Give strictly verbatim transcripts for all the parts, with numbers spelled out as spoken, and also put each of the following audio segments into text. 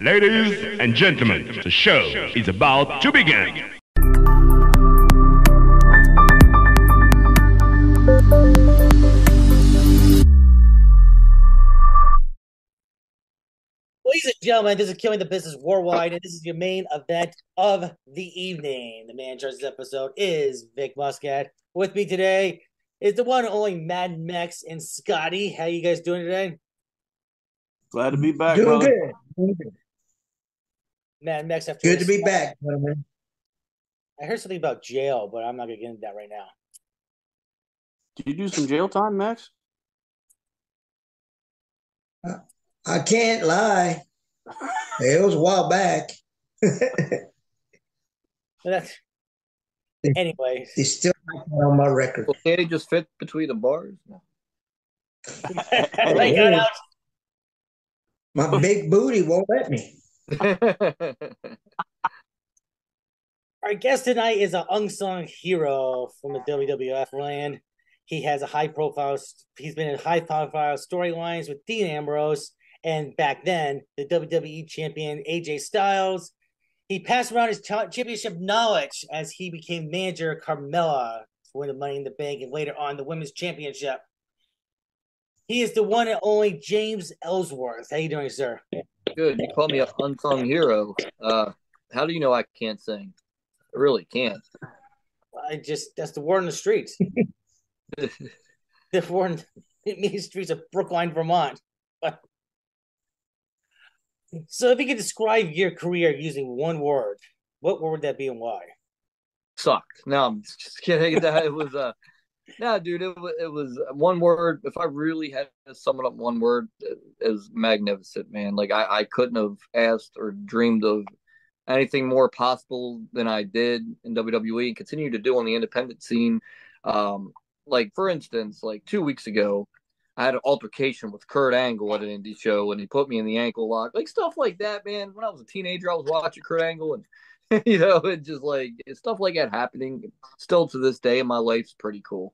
Ladies and gentlemen, the show is about to begin. Ladies and gentlemen, this is Killing the Business Worldwide, and this is your main event of the evening. The man in charge of this episode is Vic Muscat. With me today is the one and only Mad Max and Scotty. How you guys doing today? Glad to be back. Doing brother. Good. Doing good. Man, Max, after good to be back. Gentlemen. I heard something about jail, but I'm not going to get into that right now. Did you do some jail time, Max? I can't lie. It was a while back. That's... Anyway. He's still on my record. Well, they just fit between the bars? No. They got out. My big booty won't let me. Our guest tonight is an unsung hero from the W W F land. He has a high profile, he's been in high profile storylines with Dean Ambrose and back then the W W E champion A J Styles. He passed around his championship knowledge as he became manager of Carmella to win the Money in the Bank and later on the Women's Championship. He is the one and only James Ellsworth. How you doing, sir? Good. You call me an unsung hero. Uh, how do you know I can't sing? I really can't. I just, that's the word in the streets. The word in the streets of Brookline, Vermont. So if you could describe your career using one word, what word would that be and why? Sucked. No, I'm just kidding. It was uh, – No, dude, it, it was one word. If I really had to sum it up in one word, it, it was magnificent, man. Like, I, I couldn't have asked or dreamed of anything more possible than I did in W W E and continue to do on the independent scene. Um, like, for instance, like two weeks ago, I had an altercation with Kurt Angle at an indie show, and he put me in the ankle lock. Like, stuff like that, man. When I was a teenager, I was watching Kurt Angle and... You know, it's just like it's stuff like that happening still to this day in my life's pretty cool.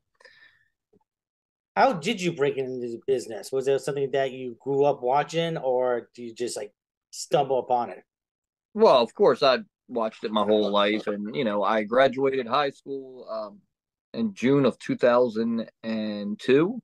How did you break into the business? Was it something that you grew up watching, or do you just like stumble upon it? Well, of course, I watched it my whole life, and you know, I graduated high school um, in June of two thousand two,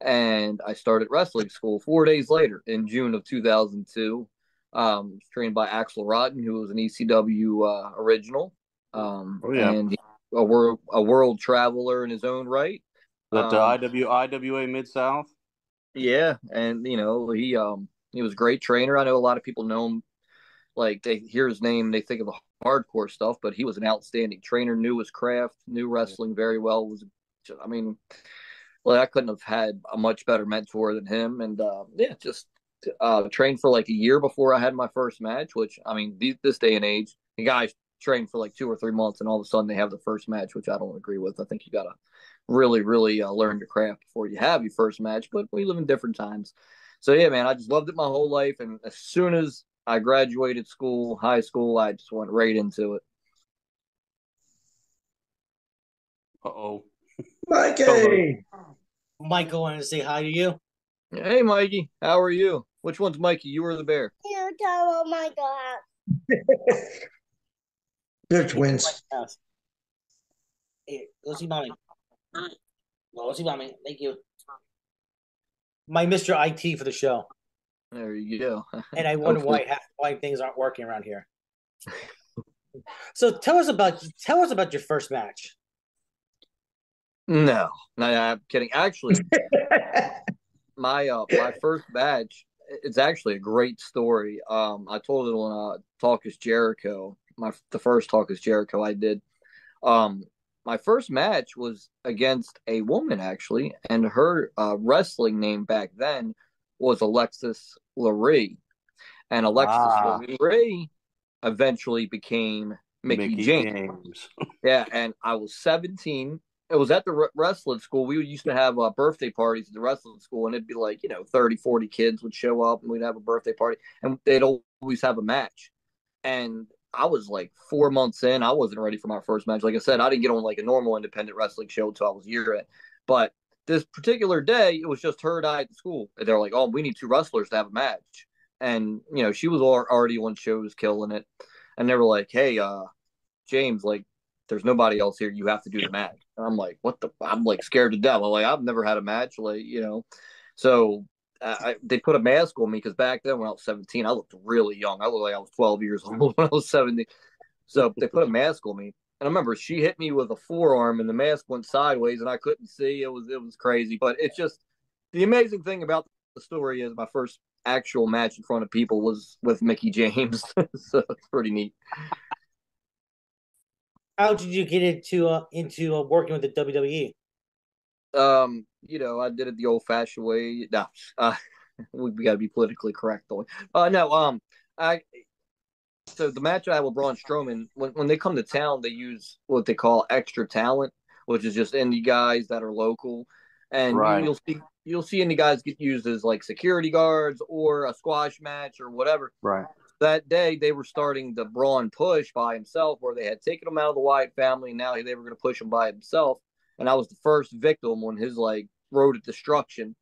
and I started wrestling school four days later in June of two thousand two. Um, trained by Axel Rotten, who was an E C W uh, original, um, oh, yeah. and a world a world traveler in his own right. That the um, I W I W A Mid South. Yeah, and you know he um, he was a great trainer. I know a lot of people know him, like they hear his name and they think of the hardcore stuff, but he was an outstanding trainer, knew his craft, knew wrestling very well. Was I mean, like I couldn't have had a much better mentor than him, and uh, yeah, just. Uh, trained for like a year before I had my first match, which I mean, th- this day and age, the guys train for like two or three months, and all of a sudden they have the first match, which I don't agree with. I think you gotta really, really uh, learn your craft before you have your first match. But we live in different times, so yeah, man, I just loved it my whole life. And as soon as I graduated school, high school, I just went right into it. Uh oh, Mikey, Michael wanted to say hi to you. Hey, Mikey, how are you? Which one's Mikey? You or the bear? You tell Michael out. They're twins. Hey, go see mommy. Go see mommy. Thank you. My Mister I T for the show. There you go. And I wonder why half why things aren't working around here. So tell us about tell us about your first match. No, no, I'm kidding. Actually. My uh, my first match, it's actually a great story. Um, I told it on uh, Talk is Jericho. My the first Talk is Jericho I did. Um, my first match was against a woman actually, and her uh, wrestling name back then was Alexis Lurie, and Alexis ah. Lurie eventually became Mickie, Mickie James. James. Yeah, and I was seventeen. It was at the wrestling school. We used to have uh, birthday parties at the wrestling school, and it'd be like, you know, thirty, forty kids would show up, and we'd have a birthday party, and they'd always have a match. And I was like four months in. I wasn't ready for my first match. Like I said, I didn't get on like a normal independent wrestling show until I was a year in. But this particular day, it was just her and I at the school. And they're like, oh, we need two wrestlers to have a match. And, you know, she was already on shows killing it. And they were like, hey, uh, James, like, there's nobody else here. You have to do the match. And I'm like, what the? I'm like scared to death. I'm like, I've never had a match. Like, you know, so I, they put a mask on me because back then when I was seventeen, I looked really young. I looked like I was twelve years old when I was seventeen. So they put a mask on me. And I remember she hit me with a forearm and the mask went sideways and I couldn't see. It was, it was crazy. But it's just the amazing thing about the story is my first actual match in front of people was with Mickie James. So it's pretty neat. How did you get into uh, into uh, working with the W W E? Um, you know, I did it the old-fashioned way. No, uh, we, we got to be politically correct. Uh, no, um, I. So the match I had with Braun Strowman, when when they come to town, they use what they call extra talent, which is just indie guys that are local, and right. you'll see you'll see indie guys get used as like security guards or a squash match or whatever. Right. That day, they were starting the Braun push by himself, where they had taken him out of the Wyatt family, and now they were going to push him by himself. And I was the first victim on his, like, road of destruction.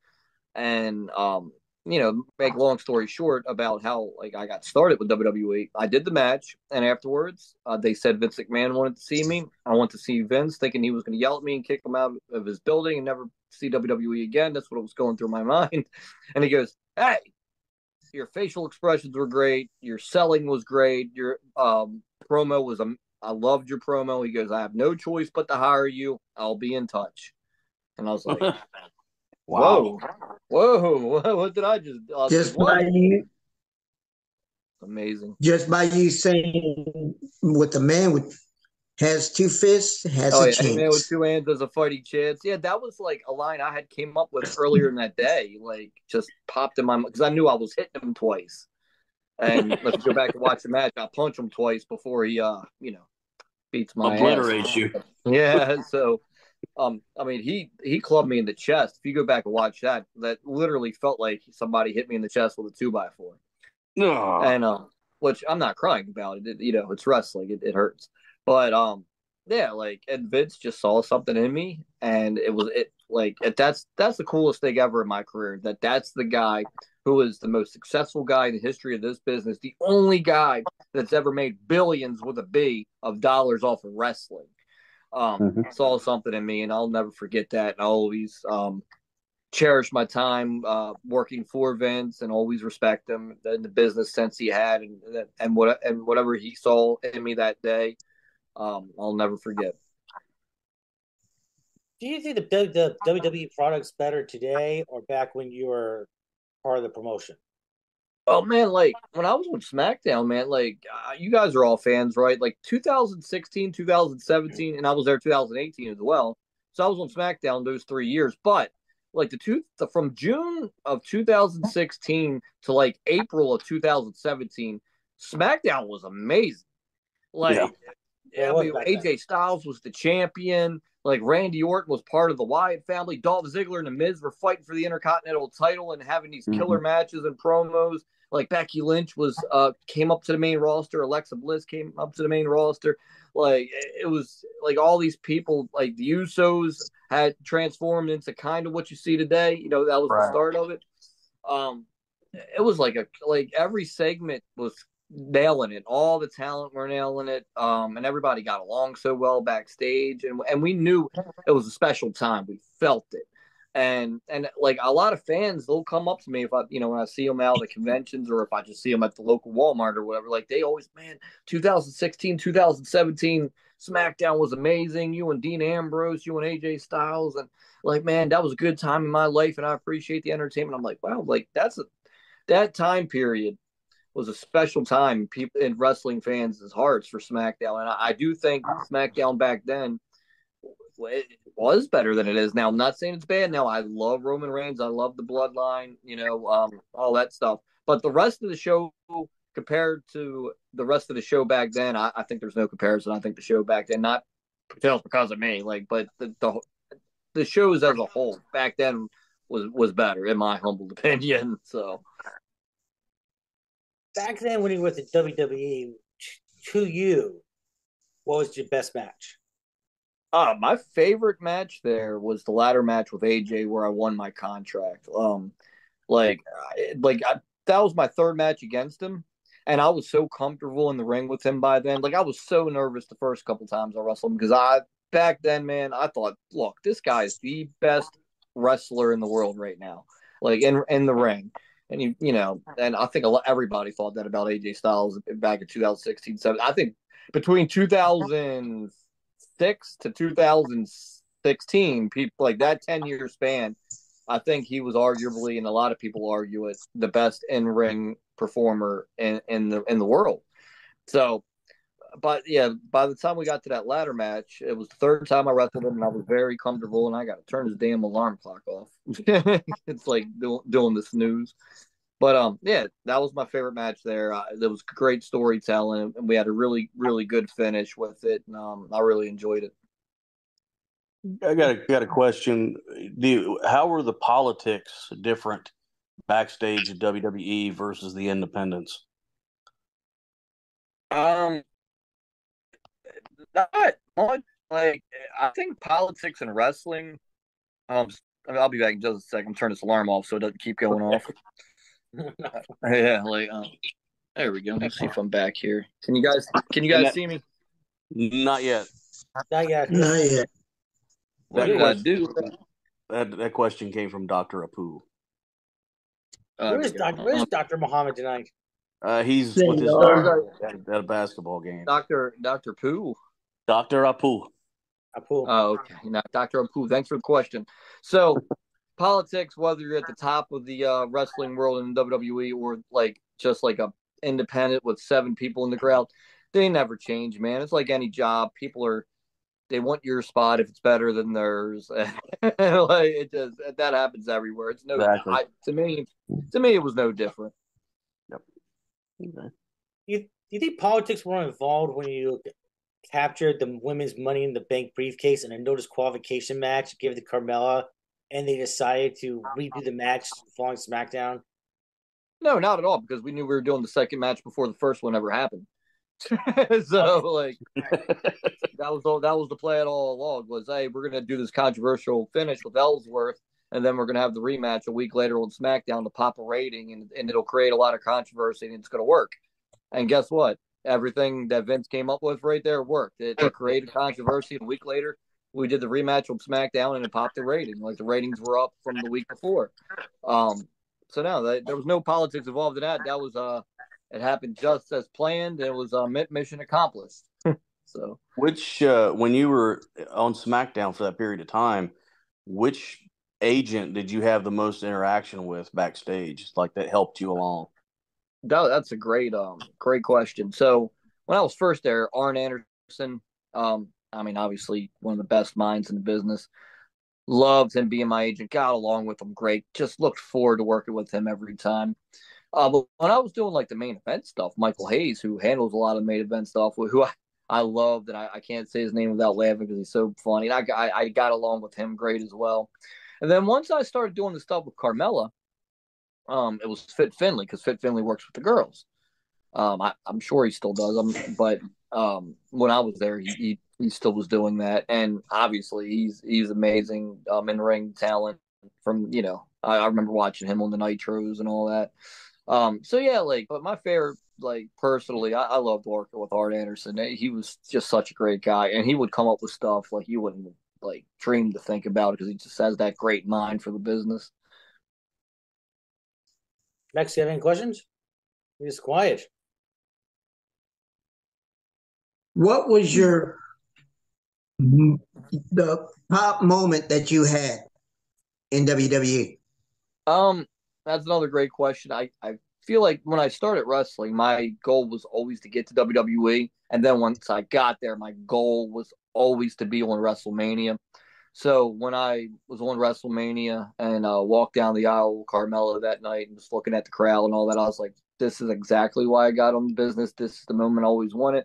And, um, you know, make long story short about how, like, I got started with W W E. I did the match, and afterwards, uh, they said Vince McMahon wanted to see me. I went to see Vince, thinking he was going to yell at me and kick him out of his building and never see W W E again. That's what was going through my mind. And he goes, hey! Your facial expressions were great. Your selling was great. Your um, promo was, um, I loved your promo. He goes, I have no choice but to hire you. I'll be in touch. And I was like, wow. Whoa, whoa, what did I just uh, Just what? by you. Amazing. Just by you saying what the man with has two fists, has oh, a yeah, chance. Man with two hands has a fighting chance. Yeah, that was like a line I had came up with earlier in that day. Like, just popped in my mind because I knew I was hitting him twice. And let's go back and watch the match. I punch him twice before he, uh, you know, beats my obliterates ass. You. Yeah. So, um, I mean, he he clubbed me in the chest. If you go back and watch that, that literally felt like somebody hit me in the chest with a two by four. No. And um, which I'm not crying about it. It you know, it's wrestling. It, it hurts. But, um, yeah, like, and Vince just saw something in me, and it was, it like, it, that's that's the coolest thing ever in my career, that that's the guy who is the most successful guy in the history of this business, the only guy that's ever made billions with a B of dollars off of wrestling, um, mm-hmm. saw something in me, and I'll never forget that, and I'll always um, cherish my time uh, working for Vince and always respect him in the business sense he had and, and, what, and whatever he saw in me that day. Um, I'll never forget. Do you think the, the W W E product's better today or back when you were part of the promotion? Oh, man, like, when I was on SmackDown, man, like, uh, you guys are all fans, right? Like, two thousand sixteen, two thousand seventeen, and I was there two thousand eighteen as well. So I was on SmackDown those three years. But, like, the two the, from June of two thousand sixteen to, like, April of two thousand seventeen, SmackDown was amazing. Like, yeah. Yeah, I mean, A J Styles was the champion. Like, Randy Orton was part of the Wyatt family. Dolph Ziggler and The Miz were fighting for the Intercontinental title and having these killer mm-hmm. matches and promos. Like, Becky Lynch was uh came up to the main roster. Alexa Bliss came up to the main roster. Like, it was like all these people, like the Usos had transformed into kind of what you see today. You know, that was right. the start of it. Um, it was like a like every segment was nailing it. All the talent were nailing it, um, and everybody got along so well backstage, and and we knew it was a special time. We felt it, and and like a lot of fans, they'll come up to me if I, you know, when I see them out at the conventions or if I just see them at the local Walmart or whatever. Like, they always, man, two thousand sixteen, two thousand seventeen SmackDown was amazing. You and Dean Ambrose, you and A J Styles, and like, man, that was a good time in my life, and I appreciate the entertainment. I'm like, wow, like that's a, that time period was a special time in people in wrestling fans' hearts for SmackDown. And I, I do think SmackDown back then it was better than it is now. I'm not saying it's bad now. I love Roman Reigns. I love the bloodline, you know, um, all that stuff. But the rest of the show compared to the rest of the show back then, I, I think there's no comparison. I think the show back then, not because of me, like, but the, the the shows as a whole back then was, was better, in my humble opinion. So back then, when you were with the W W E, to you, what was your best match? Uh, my favorite match there was the ladder match with A J, where I won my contract. Um, like, like I, that was my third match against him. And I was so comfortable in the ring with him by then. Like, I was so nervous the first couple times I wrestled him because I, back then, man, I thought, look, this guy is the best wrestler in the world right now, like in in the ring. And, you you know, and I think a lot, everybody thought that about A J Styles back in two thousand sixteen. So I think between two thousand six to two thousand sixteen, people like that ten-year span, I think he was arguably, and a lot of people argue it, the best in-ring performer in, in the in the world. So, but yeah, by the time we got to that ladder match, it was the third time I wrestled him, and I was very comfortable. And I got to turn his damn alarm clock off. It's like do, doing the snooze. But um, yeah, that was my favorite match there. Uh, it was great storytelling, and we had a really, really good finish with it. And um, I really enjoyed it. I got a, got a question. Do you, how were the politics different backstage at W W E versus the independents? Um, not much. Like, I think politics and wrestling. Um, I mean, I'll be back in just a second. I'm turning this alarm off so it doesn't keep going off. Yeah, like um, there we go. Let's see if I'm back here. Can you guys? Can you guys not, see me? Not yet. Not yet. Not yet. What did I do? That that question came from Doctor Apu. Uh, where is Doctor Where is Doctor Muhammad tonight? Uh, he's with his daughter at, at a basketball game. Doctor Doctor Poo. Doctor Apu. Apu. Oh, okay. Now, Doctor Apu, thanks for the question. So, politics, whether you're at the top of the uh, wrestling world in W W E or like just like a independent with seven people in the crowd, they never change, man. It's like any job. People are. They want your spot if it's better than theirs. Like it just that happens everywhere. It's no exactly. I, to me. To me, it was no different. Yep. Okay. You do you think politics were involved when you captured the women's Money in the Bank briefcase in a no disqualification match, gave it to Carmella, and they decided to redo the match following SmackDown? No, not at all, because we knew we were doing the second match before the first one ever happened. So like that was all, that was the play at all along was, hey, we're gonna do this controversial finish with Ellsworth, and then we're gonna have the rematch a week later on SmackDown to pop a rating, and, and it'll create a lot of controversy, and it's gonna work. And guess what? Everything that Vince came up with right there worked. It, it created controversy, and a week later we did the rematch on SmackDown, and it popped the rating. Like the ratings were up from the week before. Um, so no, that, there was no politics involved in that. That was uh. It happened just as planned. It was a uh, mission accomplished. So, which uh, when you were on SmackDown for that period of time, which agent did you have the most interaction with backstage? Like that helped you along. That, that's a great, um, great question. So when I was first there, Arn Anderson, um, I mean, obviously one of the best minds in the business. Loved him being my agent. Got along with him great. Just looked forward to working with him every time. Uh, but when I was doing like the main event stuff, Michael Hayes, who handles a lot of main event stuff, who I, I loved, and I, I can't say his name without laughing because he's so funny. And I, I I got along with him great as well. And then once I started doing the stuff with Carmella, um, it was Fit Finlay because Fit Finlay works with the girls. Um, I, I'm sure he still does. I'm, but um, when I was there, he, he he still was doing that. And obviously, he's he's amazing um, in ring talent. From you know, I, I remember watching him on the Nitros and all that. Um, so yeah, like, but my favorite, like personally, I, I loved working with Arn Anderson. He was just such a great guy, and he would come up with stuff like you wouldn't like dream to think about because he just has that great mind for the business. Max, you have any questions? He's quiet. What was your the top moment that you had in W W E? Um. That's another great question. I, I feel like when I started wrestling, my goal was always to get to W W E. And then once I got there, my goal was always to be on WrestleMania. So when I was on WrestleMania and uh, walked down the aisle with Carmella that night and just looking at the crowd and all that, I was like, this is exactly why I got on the business. This is the moment I always wanted.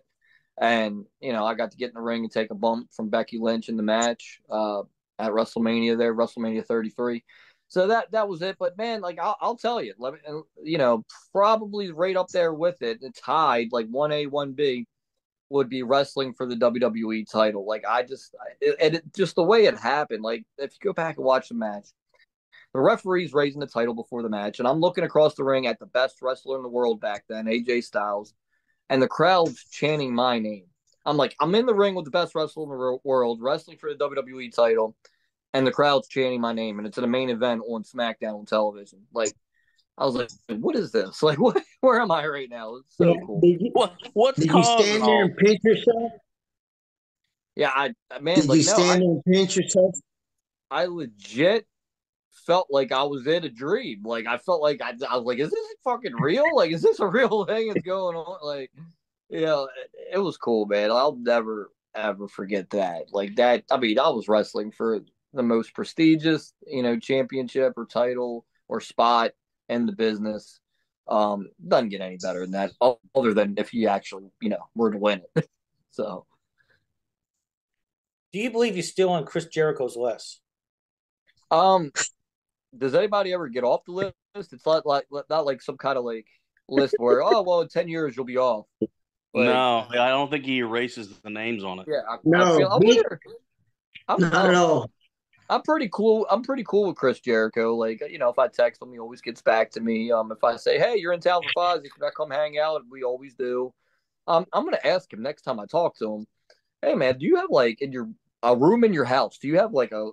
And, you know, I got to get in the ring and take a bump from Becky Lynch in the match uh, at WrestleMania there, WrestleMania thirty-three. So that that was it. But, man, like, I'll, I'll tell you, let me, you know, probably right up there with it, tied, like one A, one B, would be wrestling for the W W E title. Like, I just, and it, just the way it happened, like, if you go back and watch the match, The referee's raising the title before the match, and I'm looking across the ring at the best wrestler in the world back then, A J Styles, and the crowd's chanting my name. I'm like, I'm in the ring with the best wrestler in the world, wrestling for the W W E title, and the crowd's chanting my name, and it's in a main event on SmackDown on television. Like, I was like, what is this? Like, what? Where am I right now? It's so yeah, cool. Did you, what, what's did called, you stand there and pinch yourself? Yeah, I man. Did like, you stand no, there and pinch yourself? I legit felt like I was in a dream. Like, I felt like I, I was like, is this fucking real? Like, is this a real thing that's going on? Like, you know, it, it was cool, man. I'll never, ever forget that. Like, that, I mean, I was wrestling for the most prestigious, you know, championship or title or spot in the business. Um, doesn't get any better than that, other than if you actually, you know, were to win it. So, do you believe you're still on Chris Jericho's list? Um, does anybody ever get off the list? It's not like not like some kind of like list where oh well, in ten years you'll be off. Like, no, I don't think he erases the names on it. Yeah, I, no, I feel, I'm, me, I'm, not I'm, at all. I'm pretty cool. I'm pretty cool with Chris Jericho. Like, you know, if I text him, he always gets back to me. Um, if I say, hey, you're in town for Fozzy, can I come hang out? We always do. Um, I'm gonna ask him next time I talk to him. Hey man, do you have like in your a room in your house? Do you have like a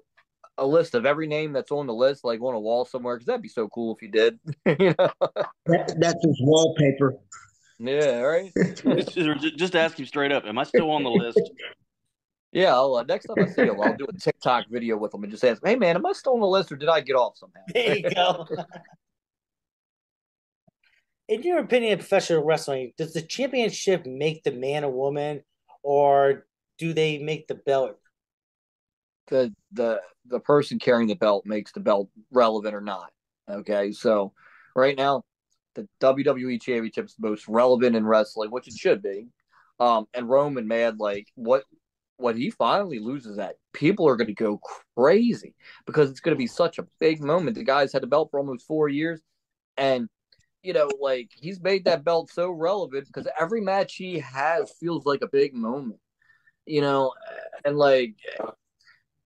a list of every name that's on the list, like on a wall somewhere? Because that'd be so cool if you did. You know? that, that's his wallpaper. Yeah, right. just, just ask him straight up. Am I still on the list? Yeah. I'll, uh, next time I see him, I'll do a TikTok video with him and just ask, "Hey, man, am I still on the list, or did I get off somehow?" There you go. In your opinion of professional wrestling, does the championship make the man a woman, or do they make the belt? The the the person carrying the belt makes the belt relevant or not. Okay, so right now the W W E Championship is the most relevant in wrestling, which it should be. Um, and Roman, man, like what what he finally loses at, people are going to go crazy because it's going to be such a big moment. The guy's had the belt for almost four years, and you know, like he's made that belt so relevant because every match he has feels like a big moment. You know, and like.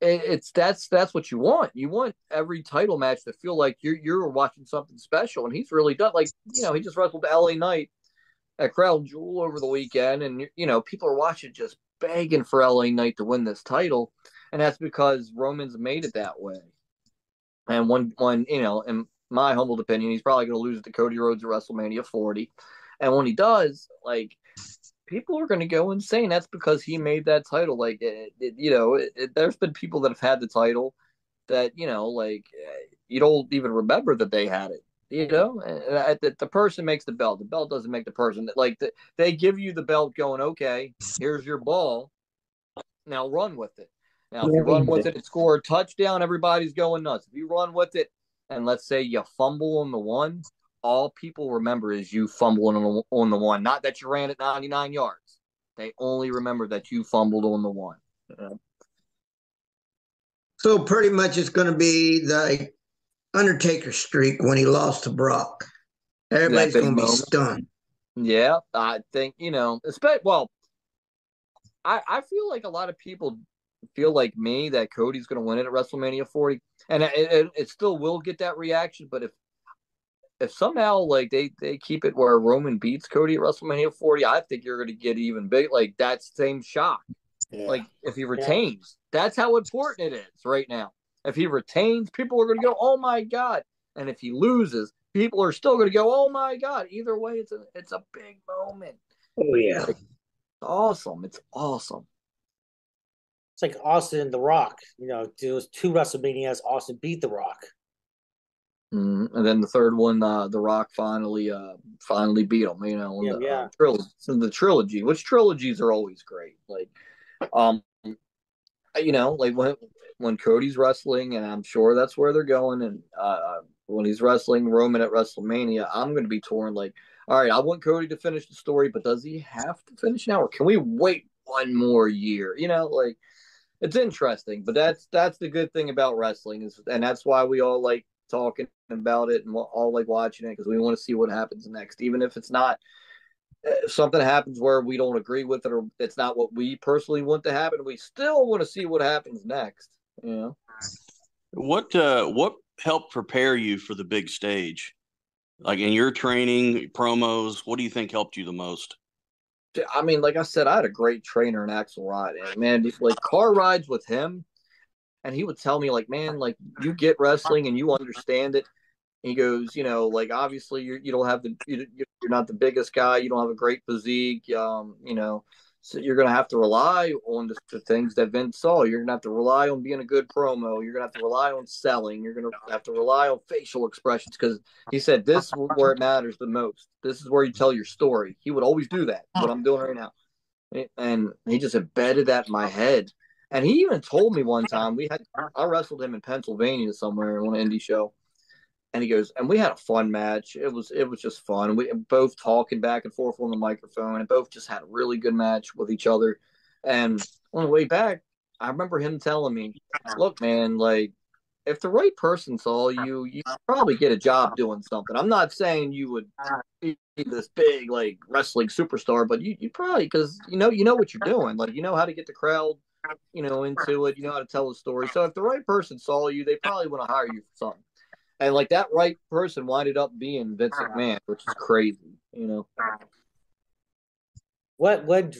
It's that's that's what you want. You want every title match to feel like you're you're watching something special, and he's really done. Like, you know, he just wrestled L A Knight at Crown Jewel over the weekend, and you know people are watching just begging for L A Knight to win this title, and that's because Roman's made it that way. And one one you know, in my humble opinion, he's probably going to lose to Cody Rhodes at WrestleMania forty, and when he does, like. People are going to go insane. That's because he made that title. Like, it, it, you know, it, it, there's been people that have had the title that, you know, like, you don't even remember that they had it, you know? And, and the, the person makes the belt. The belt doesn't make the person. Like, the, they give you the belt going, okay, here's your ball. Now run with it. Now, if you run with it and score a touchdown, everybody's going nuts. If you run with it and let's say you fumble on the one, all people remember is you fumbling on the, on the one. Not that you ran at ninety-nine yards. They only remember that you fumbled on the one. Yeah. So pretty much it's going to be the Undertaker streak when he lost to Brock. Everybody's going to be stunned. Yeah, I think, you know, especially, well, I, I feel like a lot of people feel like me that Cody's going to win it at WrestleMania forty. And it, it, it still will get that reaction, but if If somehow like they, they keep it where Roman beats Cody at WrestleMania forty, I think you're going to get even big like that same shock. Yeah. Like if he retains, yeah. That's how important it is right now. If he retains, people are going to go, "Oh my god!" And if he loses, people are still going to go, "Oh my god!" Either way, it's a it's a big moment. Oh yeah, it's like, awesome! It's awesome. It's like Austin and The Rock. You know, it was two WrestleManias. Austin beat The Rock. Mm-hmm. And then the third one, uh, The Rock finally, uh, finally beat him. You know, yeah, the, yeah. Uh, trilogy, the trilogy, which trilogies are always great. Like, um, you know, like when when Cody's wrestling, and I'm sure that's where they're going. And uh, when he's wrestling Roman at WrestleMania, I'm going to be torn. Like, all right, I want Cody to finish the story, but does he have to finish now, or can we wait one more year? You know, like it's interesting, but that's that's the good thing about wrestling is, and that's why we all like. Talking about it and all like watching it because we want to see what happens next, even if it's not if something happens where we don't agree with it or it's not what we personally want to happen. We still want to see what happens next. You know, what uh, what help prepare you for the big stage? Like in your training, promos, what do you think helped you the most? I mean, like I said, I had a great trainer in Axel Rotten. And man, just like car rides with him, and he would tell me, like, man, like, you get wrestling and you understand it. And he goes, you know, like, obviously you you don't have the, you, you're not the biggest guy. You don't have a great physique. Um, you know, so you're going to have to rely on the, the things that Vince saw. You're going to have to rely on being a good promo. You're going to have to rely on selling. You're going to have to rely on facial expressions, because he said this is where it matters the most. This is where you tell your story. He would always do that, what I'm doing right now. And he just embedded that in my head. And he even told me one time, we had, I wrestled him in Pennsylvania somewhere on an indie show. And he goes, and we had a fun match. It was it was just fun. We both talking back and forth on the microphone, and both just had a really good match with each other. And on the way back, I remember him telling me, look, man, like, if the right person saw you, you probably get a job doing something. I'm not saying you would be this big, like, wrestling superstar, but you, you probably, because, you know, you know what you're doing. Like, you know how to get the crowd, you know, into it. You know how to tell a story. So if the right person saw you, they probably want to hire you for something. And, like, that right person winded up being Vince McMahon, which is crazy, you know. What led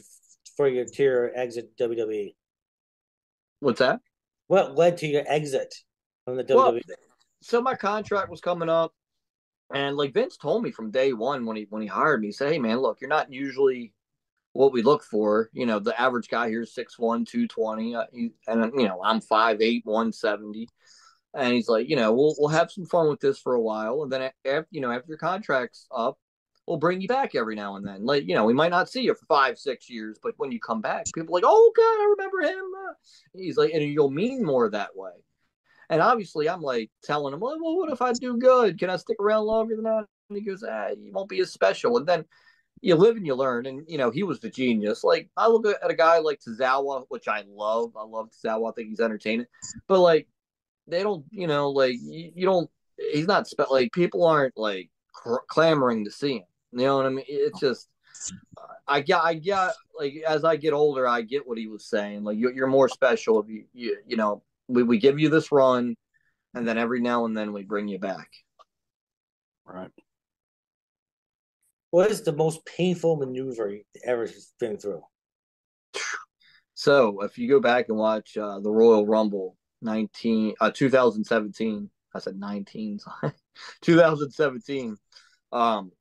for your, to your exit W W E? What's that? What led to your exit from the W W E? Well, so my contract was coming up, and, like, Vince told me from day one when he when he hired me, he said, hey, man, look, you're not usually what we look for. You know, the average guy here is six one, two twenty, uh, he, and, you know, I'm five eight, one seventy. And he's like, you know, we'll we'll have some fun with this for a while, and then after, you know, after your contract's up, we'll bring you back every now and then. Like, you know, we might not see you for five, six years, but when you come back, people are like, oh God, I remember him. He's like, and you'll mean more that way. And obviously, I'm like telling him, well, what if I do good? Can I stick around longer than that? And he goes, ah, you won't be as special. And then you live and you learn. And you know, he was the genius. Like, I look at a guy like Tozawa, which I love. I love Tozawa. I think he's entertaining, but like, they don't, you know, like, you, you don't, he's not, spe- like, people aren't, like, cr- clamoring to see him. You know what I mean? It's just, uh, I got, I got, like, as I get older, I get what he was saying. Like, you, you're more special if you, you, you know, we, we give you this run, and then every now and then we bring you back. Right. What is the most painful maneuver you've ever been through? So, if you go back and watch uh, the Royal Rumble, nineteen, uh, twenty seventeen. I said nineteen. Sorry. twenty seventeen. Um,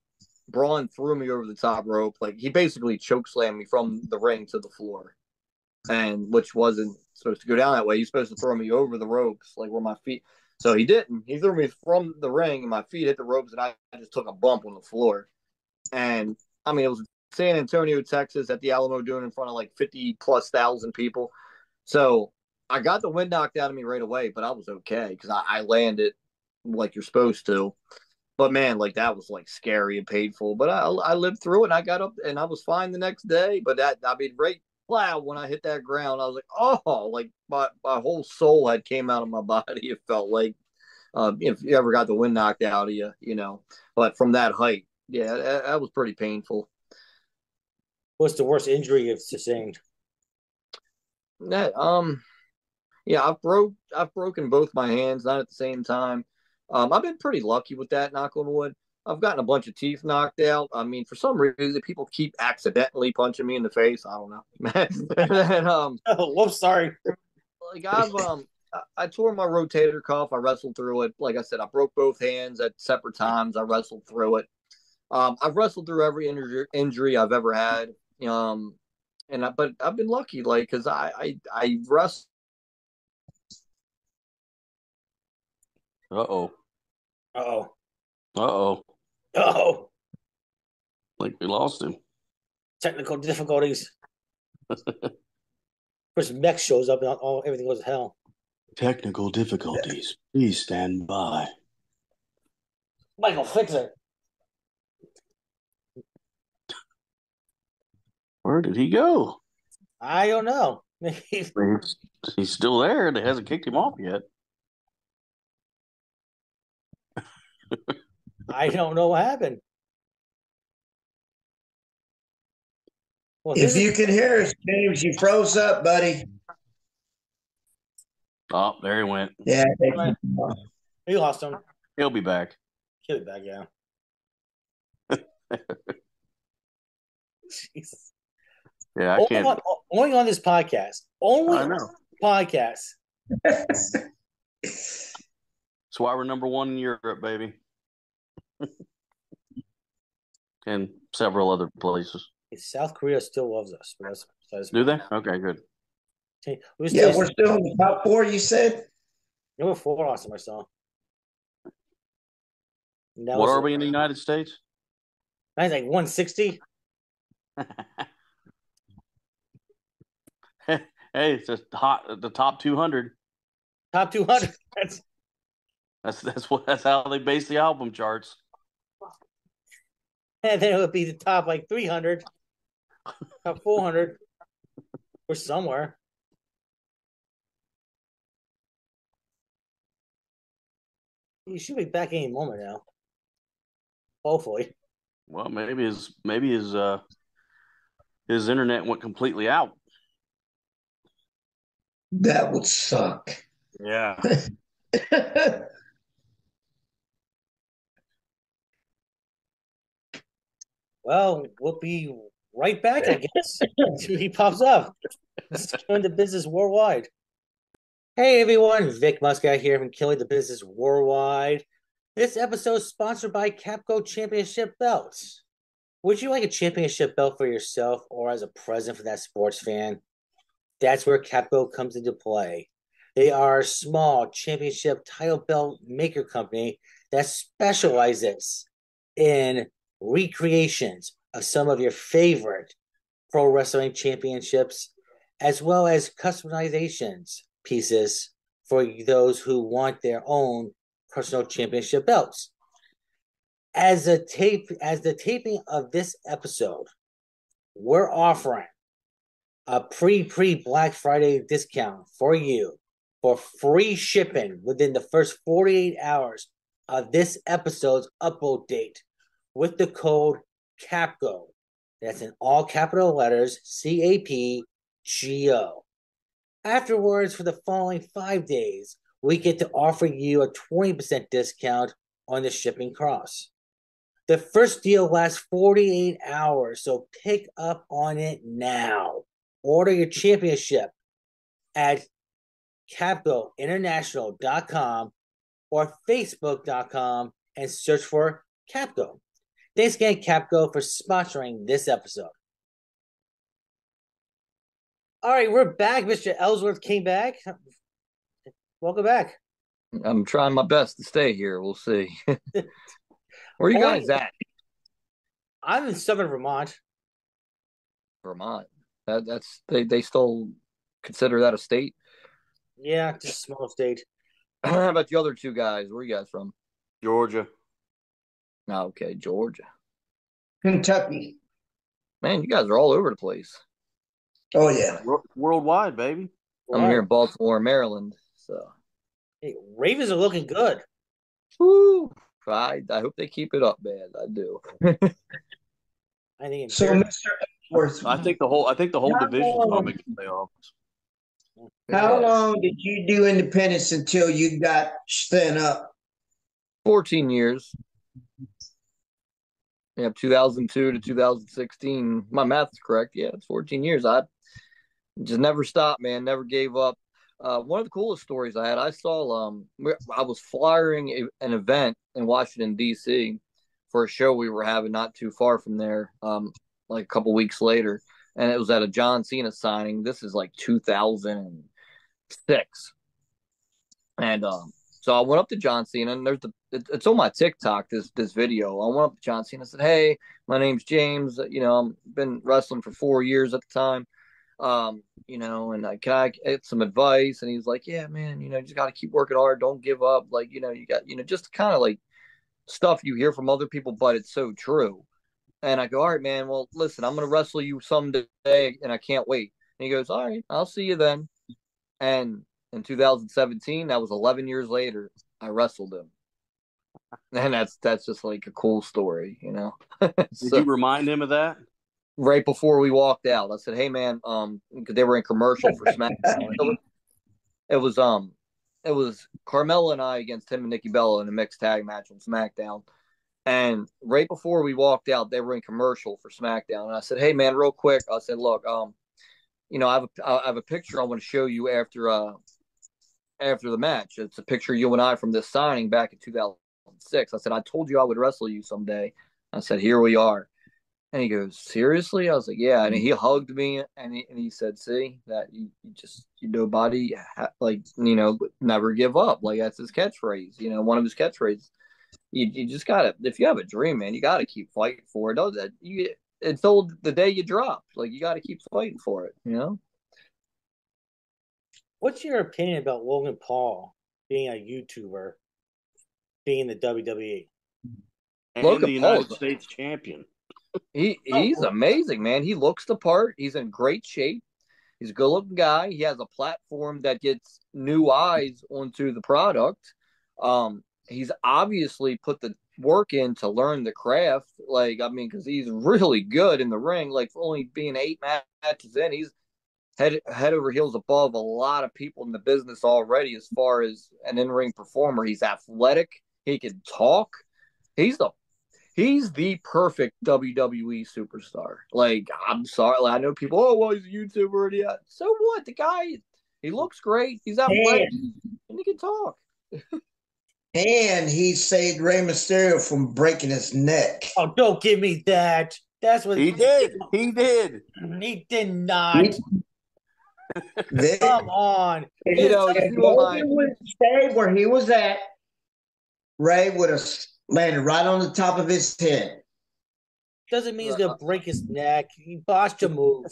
Braun threw me over the top rope. Like, he basically chokeslammed me from the ring to the floor, and which wasn't supposed to go down that way. He's supposed to throw me over the ropes, like where my feet. So he didn't. He threw me from the ring, and my feet hit the ropes, and I, I just took a bump on the floor. And I mean, it was San Antonio, Texas, at the Alamo Dome in front of like fifty plus thousand people. So I got the wind knocked out of me right away, but I was okay because I, I landed like you're supposed to. But, man, like, that was, like, scary and painful. But I I lived through it, and I got up, and I was fine the next day. But, that I mean, right loud when I hit that ground, I was like, oh, like, my, my whole soul had came out of my body. It felt like uh, if you ever got the wind knocked out of you, you know. But from that height, yeah, that, that was pretty painful. What's the worst injury you've sustained? That, um... Yeah, I've broke I've broken both my hands, not at the same time. Um, I've been pretty lucky with that, knock on wood. I've gotten a bunch of teeth knocked out. I mean, for some reason, people keep accidentally punching me in the face. I don't know. and, um, oh, whoops, sorry. Like I've um, I, I tore my rotator cuff. I wrestled through it. Like I said, I broke both hands at separate times. I wrestled through it. Um, I've wrestled through every injury injury I've ever had. Um, and I, but I've been lucky, like, because I I, I wrestled. Uh-oh. Uh-oh. Uh-oh. Uh-oh. Like, we lost him. Technical difficulties. Of course, Mex shows up and all, everything goes to hell. Technical difficulties. Please stand by. Michael, fix it. Where did he go? I don't know. he's, he's still there. It hasn't kicked him off yet. I don't know what happened. Well, if you is- can hear us, James, you froze up, buddy. Oh, there he went. Yeah. He lost him. He'll be back. He'll be back, yeah. Jesus. Yeah, I only can't. On, only on this podcast. Only on this podcast. That's why we're number one in Europe, baby. And several other places. South Korea still loves us. That's, that's Do they? Okay, good. We're yeah, we're still in the top four, you said? Number four, awesome, I saw. What are we in the United States? I think one sixty. Hey, it's just hot. The top two hundred. Top two hundred. That's that's that's what that's how they base the album charts. And then it would be the top like three hundred, top four hundred, or somewhere. We should be back any moment now. Hopefully. Well, maybe his maybe his uh his internet went completely out. That would suck. Yeah. Well, we'll be right back, I guess, until he pops up. Let's join the business worldwide. Hey, everyone. Vic Muscat here from Killing the Business Worldwide. This episode is sponsored by Capco Championship Belts. Would you like a championship belt for yourself or as a present for that sports fan? That's where Capco comes into play. They are a small championship title belt maker company that specializes in recreations of some of your favorite pro wrestling championships, as well as customizations pieces for those who want their own personal championship belts. As a tape, as the taping of this episode, we're offering a pre pre Black Friday discount for you for free shipping within the first forty-eight hours of this episode's upload date, with the code CAPGO. That's in all capital letters, C A P G O. Afterwards, for the following five days, we get to offer you a twenty percent discount on the shipping costs. The first deal lasts forty-eight hours, so pick up on it now. Order your championship at capco international dot com or facebook dot com and search for CAPGO. Thanks again, Capco, for sponsoring this episode. All right, we're back. Mister Ellsworth came back. Welcome back. I'm trying my best to stay here. We'll see. Where are you guys at? I'm in southern Vermont. Vermont. That, that's they, they still consider that a state? Yeah, just a small state. How about the other two guys? Where are you guys from? Georgia. Okay, Georgia. Kentucky. Man, you guys are all over the place. Oh, yeah. Worldwide, baby. I'm wow. here in Baltimore, Maryland. So, hey, Ravens are looking good. Woo. I, I hope they keep it up, man. I do. I think so, Mister Ellsworth, I think the whole I think the whole division is going to make the playoffs. How long did you do independence until you got sent up? fourteen years. Yeah, two thousand two to two thousand sixteen. My math is correct. Yeah, it's fourteen years. I just never stopped, man. Never gave up. Uh, one of the coolest stories I had, I saw um, I was flyering an event in Washington, D C for a show we were having not too far from there, um, like a couple weeks later. And it was at a John Cena signing. This is like two thousand six. And um, so I went up to John Cena, and there's the it's on my TikTok, this this video. I went up to John Cena and said, hey, my name's James. You know, I've been wrestling for four years at the time. Um, you know, and I, can I get some advice? And he's like, yeah, man, you know, you just got to keep working hard. Don't give up. Like, you know, you got, you know, just kind of like stuff you hear from other people, but it's so true. And I go, all right, man, well, listen, I'm going to wrestle you someday, and I can't wait. And he goes, all right, I'll see you then. And in two thousand seventeen, that was eleven years later, I wrestled him. And that's that's just like a cool story, you know. So, did you remind him of that? Right before we walked out, I said, "Hey, man," um, because they were in commercial for SmackDown. It was um, it was Carmella and I against him and Nikki Bella in a mixed tag match on SmackDown. And right before we walked out, they were in commercial for SmackDown. And I said, hey, man, real quick. I said, look, um, you know, I have a, I have a picture I want to show you after uh, after the match. It's a picture of you and I from this signing back in two thousand six. I said, I told you I would wrestle you someday. I said, here we are. And he goes, seriously? I was like, yeah. And he hugged me, and he, and he said, see, that you, you just, you nobody, ha- like, you know, never give up. Like, that's his catchphrase, you know, one of his catchphrases. You, you just got to, if you have a dream, man, you got to keep fighting for it. It you, until the day you drop, like, you got to keep fighting for it, you know? What's your opinion about Logan Paul being a YouTuber, being in the W W E? And Logan the United Paul's States a- champion. He he's amazing, man. He looks the part. He's in great shape. He's a good-looking guy. He has a platform that gets new eyes onto the product. Um, he's obviously put the work in to learn the craft. Like, I mean, because he's really good in the ring. Like, only being eight matches in, he's head head over heels above a lot of people in the business already. As far as an in-ring performer, he's athletic. He can talk. He's the He's the perfect W W E superstar. Like, I'm sorry. Like, I know people, oh, well, he's a YouTuber. Yeah. So what? The guy, he looks great. He's athletic. And he can talk. And he saved Rey Mysterio from breaking his neck. Oh, don't give me that. That's what he, he did. did. He did. He did not. He... Come on. You know, if Logan would stay where he was at, Rey would have landed right on the top of his head. Doesn't mean he's going to break his neck. He botched a move.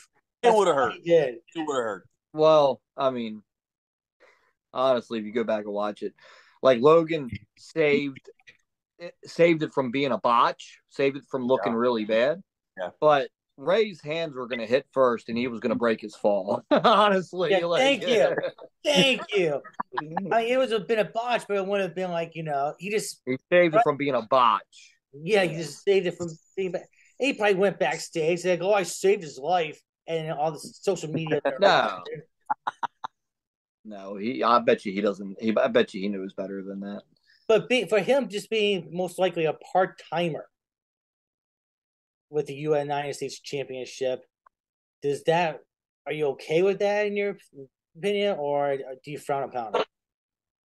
It would have hurt. It would have hurt. Well, I mean, honestly, if you go back and watch it, like, Logan saved it, saved it from being a botch, saved it from looking yeah. really bad. Yeah. But Ray's hands were going to hit first, and he was going to break his fall. Honestly. Yeah, like, thank yeah. you. Thank you. I mean, it was a bit of botch, but it wouldn't have been like, you know, he just... He saved it from being a botch. Yeah, he just saved it from... being. He probably went backstage, like, oh, I saved his life, and all the social media... no. No, he. I bet you he doesn't... He, I bet you he knows better than that. But be, for him, just being most likely a part-timer, with the United States Championship, does that? Are you okay with that in your opinion, or do you frown upon it?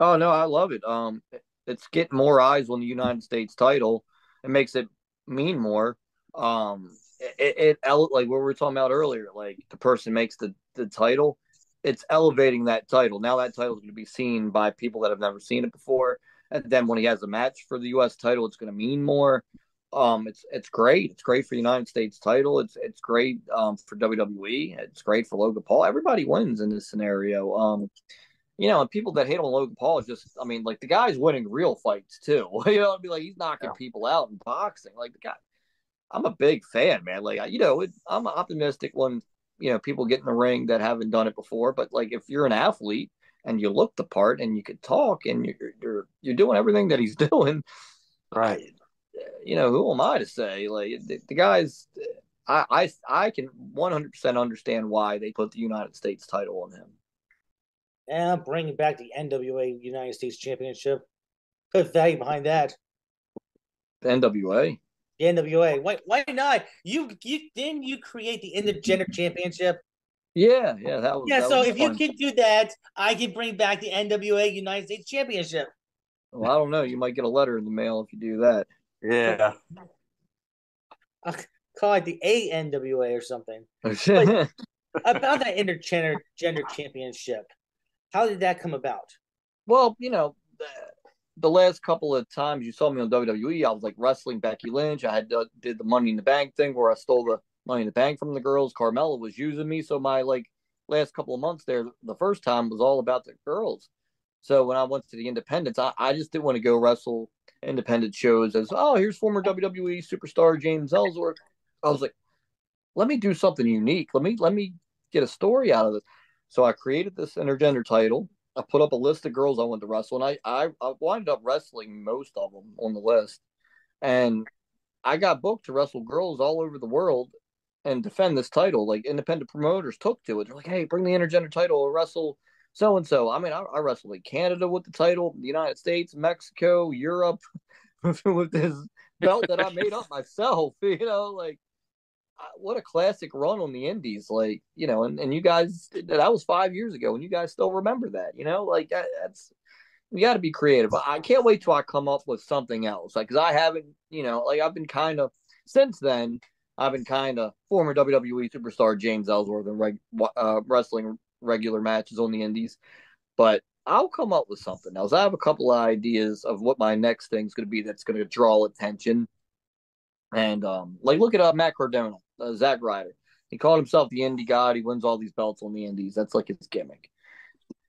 Oh no, I love it. Um, it's getting more eyes on the United States title. It makes it mean more. Um, it, it like what we were talking about earlier. Like, the person makes the, the title. It's elevating that title. Now that title is going to be seen by people that have never seen it before. And then when he has a match for the U S title, it's going to mean more. Um, it's it's great. It's great for the United States title. It's it's great um, for W W E. It's great for Logan Paul. Everybody wins in this scenario. Um, you know, and people that hate on Logan Paul is just, I mean, like, the guy's winning real fights too. You know, I'd be like, he's knocking yeah. people out in boxing. Like, the guy, I'm a big fan, man. Like, you know, it, I'm optimistic when, you know, people get in the ring that haven't done it before. But like, if you're an athlete and you look the part and you could talk and you're you're you're doing everything that he's doing, right? I, You know, who am I to say? Like, the, the guys, I, I I can one hundred percent understand why they put the United States title on him. Yeah, bringing back the N W A United States Championship. Put value behind that. The N W A? The N W A. Why why not? You you didn't you create the intergender championship? Yeah, yeah, that was Yeah, that so was if fun. You can do that, I can bring back the N W A United States Championship. Well, I don't know. You might get a letter in the mail if you do that. Yeah. I'll call it the A N W A or something. But about that intergender championship, how did that come about? Well, you know, the, the last couple of times you saw me on W W E, I was like wrestling Becky Lynch. I had uh, did the Money in the Bank thing where I stole the Money in the Bank from the girls. Carmella was using me. So my like last couple of months there, the first time was all about the girls. So when I went to the independents, I, I just didn't want to go wrestle independent shows as, oh, here's former W W E superstar James Ellsworth. I was like, let me do something unique. Let me let me get a story out of this. So I created this intergender title. I put up a list of girls I wanted to wrestle, and I, I, I wound up wrestling most of them on the list. And I got booked to wrestle girls all over the world and defend this title. Like, independent promoters took to it. They're like, hey, bring the intergender title or wrestle so-and-so. I mean, I, I wrestled in Canada with the title, the United States, Mexico, Europe, with this belt that I made up myself, you know, like, what a classic run on the indies, like, you know, and, and you guys, that was five years ago, and you guys still remember that, you know, like, that, that's, we got to be creative. I can't wait till I come up with something else, like, because I haven't, you know, like, I've been kind of, since then, I've been kind of former W W E superstar James Ellsworth and reg, uh, wrestling regular matches on the indies, but I'll come up with something else. I have a couple of ideas of what my next thing's going to be that's going to draw attention. And, um, like, look at uh, Matt Cardona, uh, Zack Ryder. He called himself the Indie God. He wins all these belts on the indies. That's, like, his gimmick.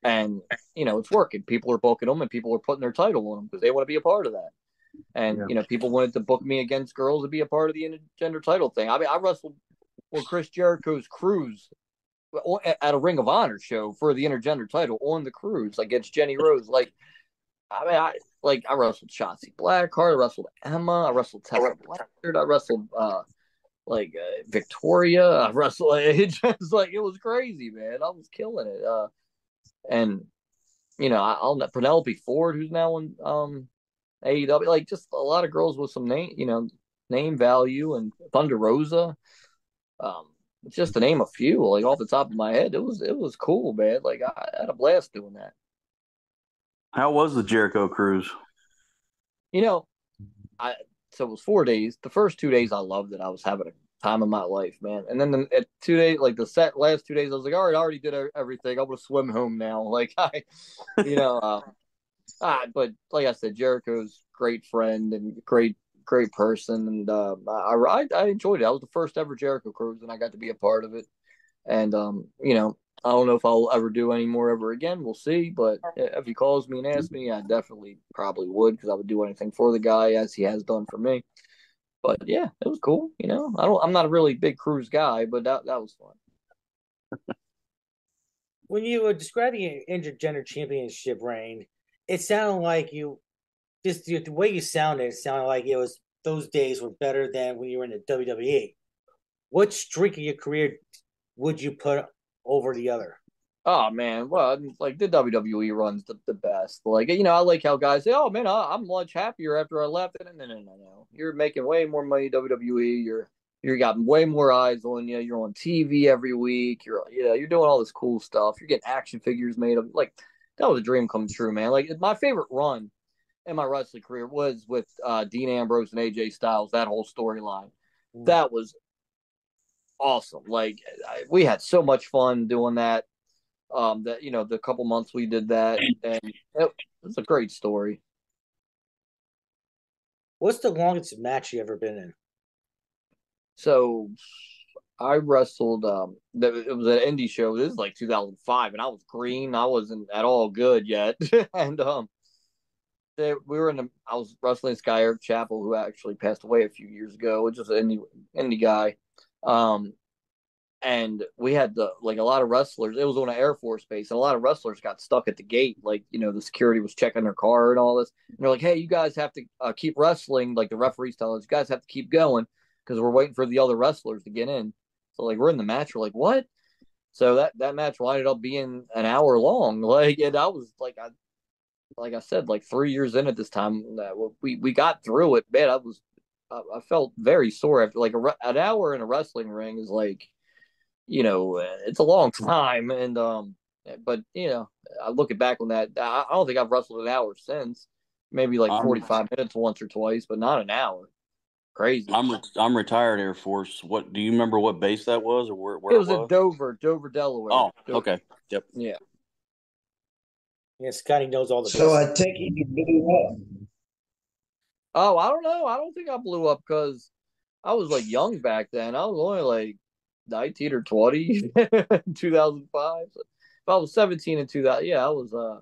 And, you know, it's working. People are booking him, and people are putting their title on him because they want to be a part of that. And, yeah. you know, people wanted to book me against girls to be a part of the intergender title thing. I mean, I wrestled with Chris Jericho's cruise at a Ring of Honor show for the intergender title on the cruise against Jenny Rose. Like, I mean, I like I wrestled Shotzi Blackheart, I wrestled Emma, I wrestled Tessa Blanchard, I wrestled uh, like uh, Victoria, I wrestled. It just like it was crazy, man. I was killing it. Uh, and you know, I, I'll Penelope Ford, who's now in um, A E W, like just a lot of girls with some name, you know, name value, and Thunder Rosa. Um, just to name a few, like off the top of my head, it was it was cool, man. Like I, I had a blast doing that. How was the Jericho cruise? You know, I so it was four days. The first two days I loved it. I was having a time of my life, man. And then the, at two days, like the set last two days, I was like, all right, I already did everything. I'm gonna swim home now. Like I, you know, uh, I, but like I said, Jericho's great friend and great. great person, and uh, I, I enjoyed it. I was the first ever Jericho cruise, and I got to be a part of it. And um, you know, I don't know if I'll ever do any more ever again. We'll see. But if he calls me and asks me, I definitely probably would, because I would do anything for the guy, as he has done for me. But yeah, it was cool. You know, I don't. I'm not a really big cruise guy, but that that was fun. When you were describing an intergender championship reign, it sounded like you. Just the way you sounded, it sounded like it was those days were better than when you were in the W W E. What streak of your career would you put over the other? Oh, man. Well, like the W W E runs the, the best. Like, you know, I like how guys say, oh, man, I, I'm much happier after I left. No, no, no, no, no. You're making way more money at W W E. You're, you're got way more eyes on you. You're on T V every week. You're, you know, you're doing all this cool stuff. You're getting action figures made of. Like, that was a dream come true, man. Like, my favorite run in my wrestling career was with uh, Dean Ambrose and A J Styles. That whole storyline, mm. that was awesome. Like I, we had so much fun doing that. Um, that you know, the couple months we did that, and it was a great story. What's the longest match you ever been in? So I wrestled. Um, it was an indie show. This is like two thousand five, and I was green. I wasn't at all good yet, and um. They, we were in the, I was wrestling Sky Herb Chapel, who actually passed away a few years ago, which is an indie, indie guy. Um, and we had the, like a lot of wrestlers, it was on an Air Force base, and a lot of wrestlers got stuck at the gate. Like, you know, the security was checking their car and all this. And they're like, hey, you guys have to uh, keep wrestling. Like the referees tell us, you guys have to keep going because we're waiting for the other wrestlers to get in. So like, we're in the match. We're like, what? So that, that match ended up being an hour long. Like, and I was like, I, Like I said, like three years in at this time, we, we got through it. Man, I was, I felt very sore after like a, an hour in a wrestling ring is like, you know, it's a long time. And, um, but you know, I look back on that. I don't think I've wrestled an hour since, maybe like I'm, forty-five minutes once or twice, but not an hour. Crazy. I'm, re- I'm retired Air Force. What do you remember what base that was or where, where it was? It was in Dover, Dover, Delaware. Oh, Dover. Okay. Yep. Yeah. Yeah, Scotty knows all the. So I take it you blew up. Oh, I don't know. I don't think I blew up because I was like young back then. I was only like nineteen or twenty in two thousand five. If I was seventeen in two thousand, yeah, I was uh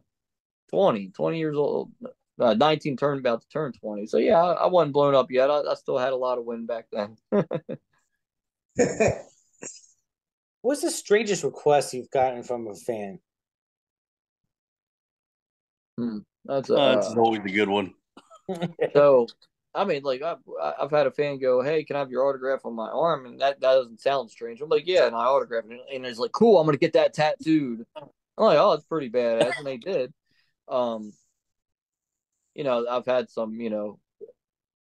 twenty, twenty years old, uh, nineteen turned about to turn twenty. So yeah, I, I wasn't blown up yet. I, I still had a lot of wind back then. What's the strangest request you've gotten from a fan? Hmm. That's, uh, uh, that's always a good one. So, I mean, like I've, I've had a fan go, "Hey, can I have your autograph on my arm?" And that, that doesn't sound strange. I'm like, "Yeah," and I autograph it, and it's like, "Cool, I'm gonna get that tattooed." I'm like, oh, it's pretty badass, and they did. Um, you know, I've had some, you know,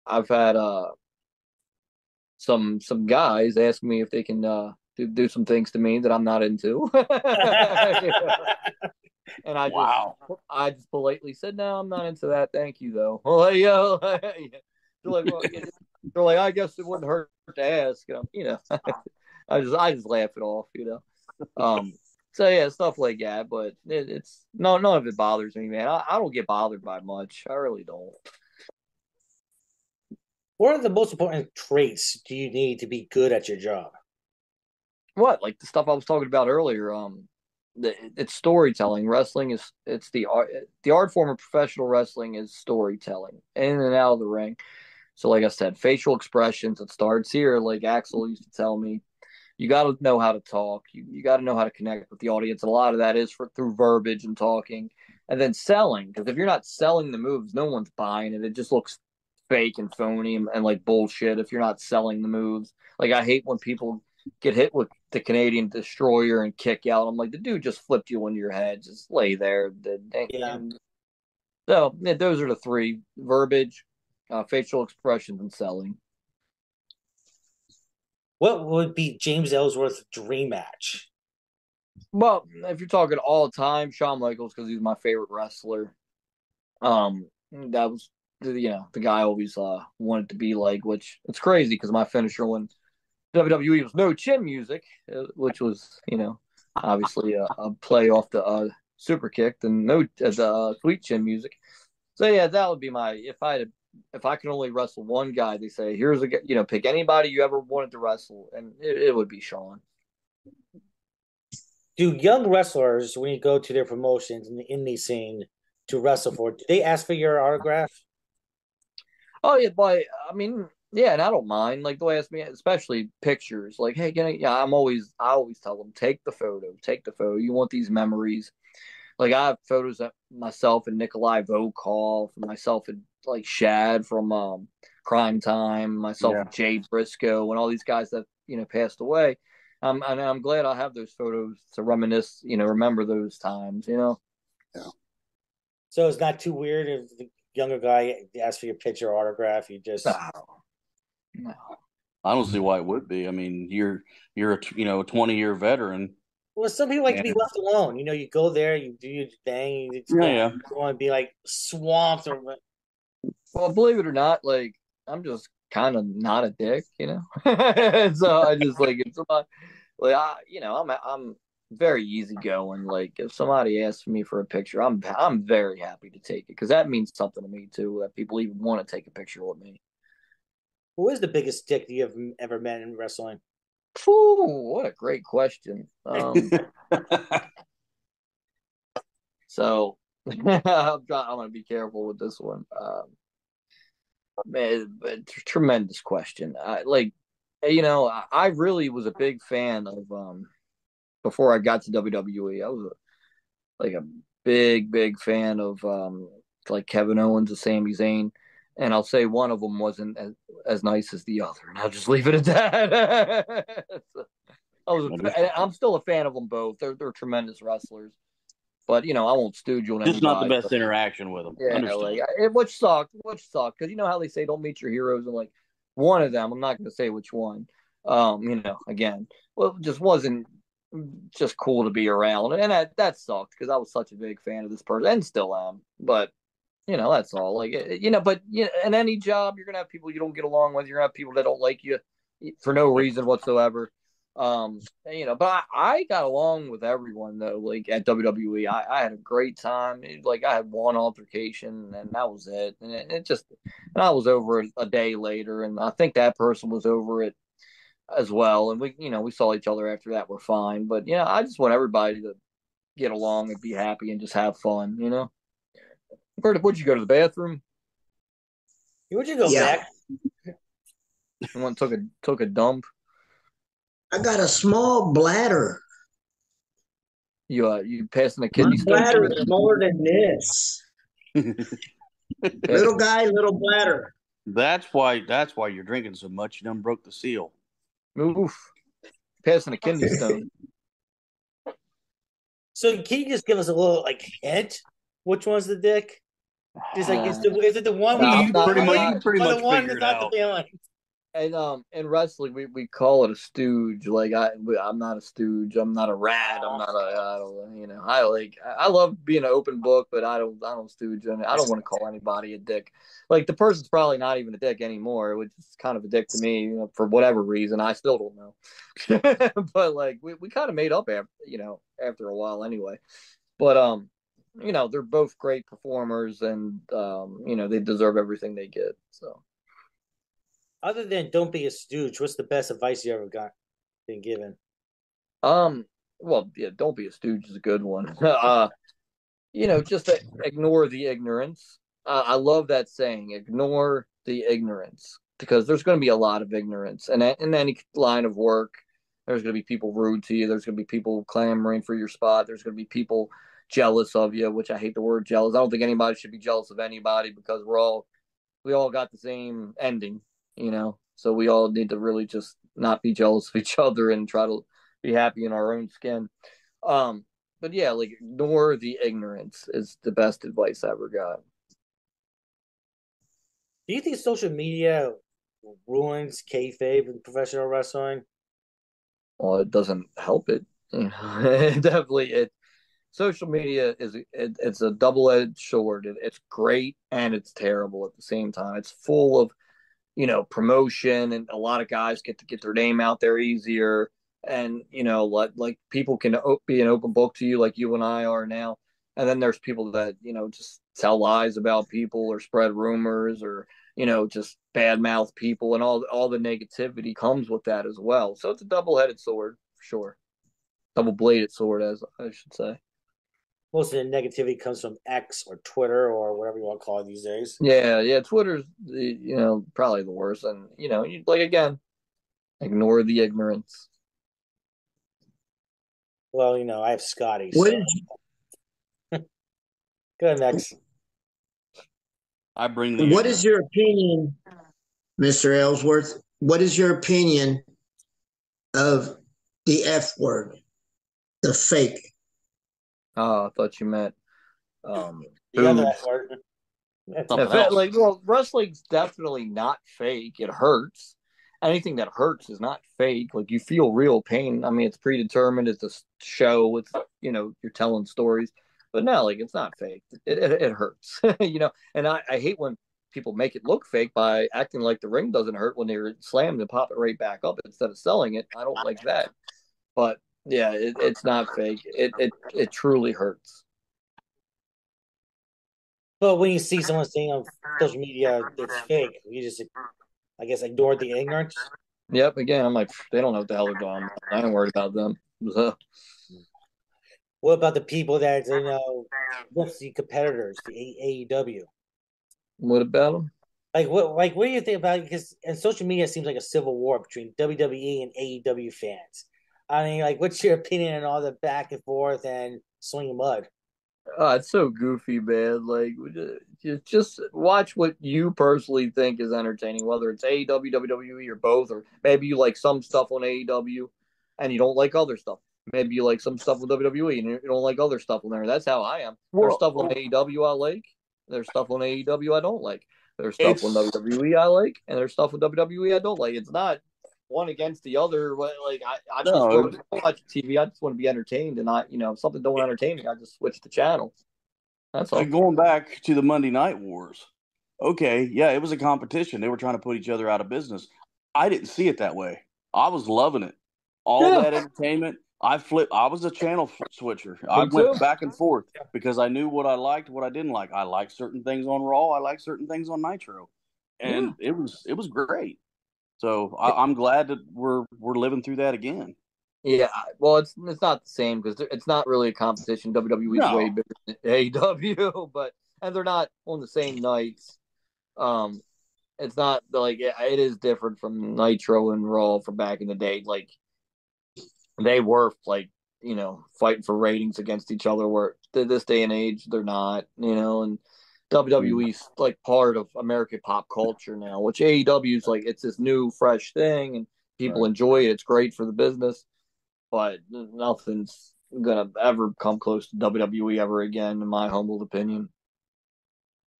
I've had uh some some guys ask me if they can uh do, do some things to me that I'm not into. You know? And I wow. just I just politely said, no, I'm not into that. Thank you, though. Well, you know, they're, like, well, they're like, I guess it wouldn't hurt to ask. You know, you know I just I just laugh it off. You know, um. So yeah, stuff like that. But it, it's no, none of it bothers me, man. I, I don't get bothered by much. I really don't. What are the most important traits do you need to be good at your job? What, like the stuff I was talking about earlier? Um. It's storytelling. Wrestling is it's the art the art form of professional wrestling is storytelling in and out of the ring. So like I said, facial expressions, it starts here. Like Axel used to tell me, you got to know how to talk, you, you got to know how to connect with the audience. A lot of that is for through verbiage and talking, and then selling, because if you're not selling the moves, no one's buying it. It just looks fake and phony and, and like bullshit if you're not selling the moves. Like I hate when people get hit with the Canadian Destroyer and kick out. I'm like, the dude just flipped you into your head. Just lay there. Yeah. So yeah, those are the three: verbiage, uh, facial expressions, and selling. What would be James Ellsworth's dream match? Well, if you're talking all time, Shawn Michaels, because he's my favorite wrestler. Um, that was, you know, the guy I always uh, wanted to be like, which it's crazy because my finisher went. W W E was no chin music, which was, you know, obviously a, a play off the uh, super kick and no uh, the uh, sweet chin music. So yeah, that would be my if I had, if I could only wrestle one guy. They say here's a you know pick anybody you ever wanted to wrestle, and it, it would be Shawn. Do young wrestlers, when you go to their promotions in the indie scene to wrestle for, do they ask for your autograph? Oh yeah, but I mean. Yeah, and I don't mind. Like they'll ask me, especially pictures. Like, hey, can I? Yeah, I'm always, I always tell them, take the photo, take the photo. You want these memories? Like I have photos of myself and Nikolai Vokal, myself and like Shad from um, Crime Time, myself yeah. and Jay Briscoe, and all these guys that you know passed away. Um, and I'm glad I have those photos to reminisce. You know, remember those times. You know. Yeah. So it's not too weird if the younger guy asks for your picture or autograph. You just. Wow. No. I don't see why it would be. I mean, you're you're a you know a twenty year veteran. Well, some people like and... to be left alone. You know, you go there, you do your thing. You yeah, yeah. You don't want to be like swamped or. Well, believe it or not, like I'm just kind of not a dick, you know. So I just like if somebody, like I, you know, I'm I'm very easygoing. Like if somebody asks me for a picture, I'm I'm very happy to take it because that means something to me too. That people even want to take a picture with me. Who is the biggest dick that you have ever met in wrestling? Ooh, what a great question. Um, so I'm, I'm going to be careful with this one. Um, man, it's a tremendous question. I, like, you know, I, I really was a big fan of um, before I got to W W E. I was a, like a big, big fan of um, like Kevin Owens and Sami Zayn. And I'll say one of them wasn't as, as nice as the other, and I'll just leave it at that. I was, I'm still a fan of them both. They're they're tremendous wrestlers, but you know I won't stooge on. Just not the best but, interaction with them. Yeah, like, it, which sucked, which sucked because you know how they say don't meet your heroes, and like one of them, I'm not going to say which one. Um, you know, again, well, it just wasn't just cool to be around, and that that sucked because I was such a big fan of this person, and still am, but. You know, that's all. Like, you know, but you know, in any job, you're going to have people you don't get along with. You're going to have people that don't like you for no reason whatsoever. Um, and, you know, but I, I got along with everyone, though. Like, at W W E, I, I had a great time. It, like, I had one altercation, and that was it. And it, it just, and I was over it a day later, and I think that person was over it as well. And we, you know, we saw each other after that. We're fine. But, you know, I just want everybody to get along and be happy and just have fun, you know? Would you go to the bathroom? Would you go yeah. back? Someone took a took a dump. I got a small bladder. You uh, you passing the kidney? My bladder is smaller than this. Little guy, little bladder. That's why. That's why you're drinking so much. You done broke the seal. Oof! Passing a kidney stone. So can you just give us a little like hint? Which one's the dick? Just like is, the, is it the one? No, you, not, pretty much, not, you pretty much. The one that's not out. The feeling. And um, in wrestling, we, we call it a stooge. Like I, I'm not a stooge. I'm not a rat. I'm not a. I don't. You know. I like. I love being an open book, but I don't. I don't stooge. I mean, I don't want to call anybody a dick. Like the person's probably not even a dick anymore, which is kind of a dick to me, you know, for whatever reason. I still don't know. But like we, we kind of made up after, you know, after a while anyway. But um, you know, they're both great performers, and um, you know, they deserve everything they get. So. Other than don't be a stooge, what's the best advice you ever got been given? Um, well, yeah, don't be a stooge is a good one. uh, you know, just ignore the ignorance. Uh, I love that saying, ignore the ignorance, because there's going to be a lot of ignorance. And in any line of work, there's going to be people rude to you. There's going to be people clamoring for your spot. There's going to be people jealous of you, which I hate the word jealous. I don't think anybody should be jealous of anybody, because we're all, we all got the same ending. You know, so we all need to really just not be jealous of each other and try to be happy in our own skin. Um, but yeah, like ignore the ignorance is the best advice I ever got. Do you think social media ruins kayfabe in professional wrestling? Well, it doesn't help it. You know, it definitely it. Social media is it, it's a double-edged sword. It, it's great and it's terrible at the same time. It's full of, you know, promotion, and a lot of guys get to get their name out there easier. And, you know, like, like people can be an open book to you like you and I are now. And then there's people that, you know, just tell lies about people or spread rumors or, you know, just badmouth people, and all, all the negativity comes with that as well. So it's a double-headed sword, for sure. Double-bladed sword, as I should say. Most of the negativity comes from X or Twitter or whatever you want to call it these days. Yeah, yeah, Twitter's, you know, probably the worst. And, you know, you, like, again, ignore the ignorance. Well, you know, I have Scotty. So. Go ahead, Max. I bring the What is your opinion, Mister Ellsworth? What is your opinion of the F word, the fake? Oh, I thought you meant um, yeah, that part. It, like, well, wrestling's definitely not fake. It hurts. Anything that hurts is not fake. Like, you feel real pain. I mean, it's predetermined. It's a show. It's, you know, you're telling stories. But no, like, it's not fake. It it, it hurts, you know. And I, I hate when people make it look fake by acting like the ring doesn't hurt when they're slammed and pop it right back up instead of selling it. I don't like that. But yeah, it, it's not fake. It it it truly hurts. But when you see someone saying on social media it's fake, you just, I guess, ignore the ignorance. Yep. Again, I'm like, they don't know what the hell they're going on. I don't worry about them. So. What about the people that, you know, what's the competitors, the A E W? What about them? Like what? Like what do you think about it? Because and social media seems like a civil war between W W E and A E W fans. I mean, like, what's your opinion on all the back and forth and swinging mud? Oh, it's so goofy, man. Like, just, just watch what you personally think is entertaining, whether it's A E W, W W E, or both. Or maybe you like some stuff on A E W and you don't like other stuff. Maybe you like some stuff on W W E and you don't like other stuff on there. That's how I am. There's stuff on A E W I like. There's stuff on A E W I don't like. There's stuff it's... on W W E I like. And there's stuff on W W E I don't like. It's not one against the other, like I, I just no. don't watch T V. I just want to be entertained, and I, you know, if something don't entertain me, I just switch the channel. That's all. And going back to the Monday Night Wars, okay, yeah, it was a competition. They were trying to put each other out of business. I didn't see it that way. I was loving it. All yeah. that entertainment. I flipped. I was a channel switcher. I went back and forth because I knew what I liked, what I didn't like. I liked certain things on Raw. I liked certain things on Nitro, and yeah. it was it was great. So I, I'm glad that we're we're living through that again. Yeah, well, it's it's not the same because it's not really a competition. W W E's no. way bigger than A E W, but and they're not on the same nights. Um, it's not like it, it is different from Nitro and Raw from back in the day. Like they were like you know fighting for ratings against each other. Where to this day and age they're not, you know, and W W E's like part of American pop culture now, which A E W's like it's this new fresh thing and people right. enjoy it. It's great for the business, but nothing's gonna ever come close to W W E ever again, in my humble opinion.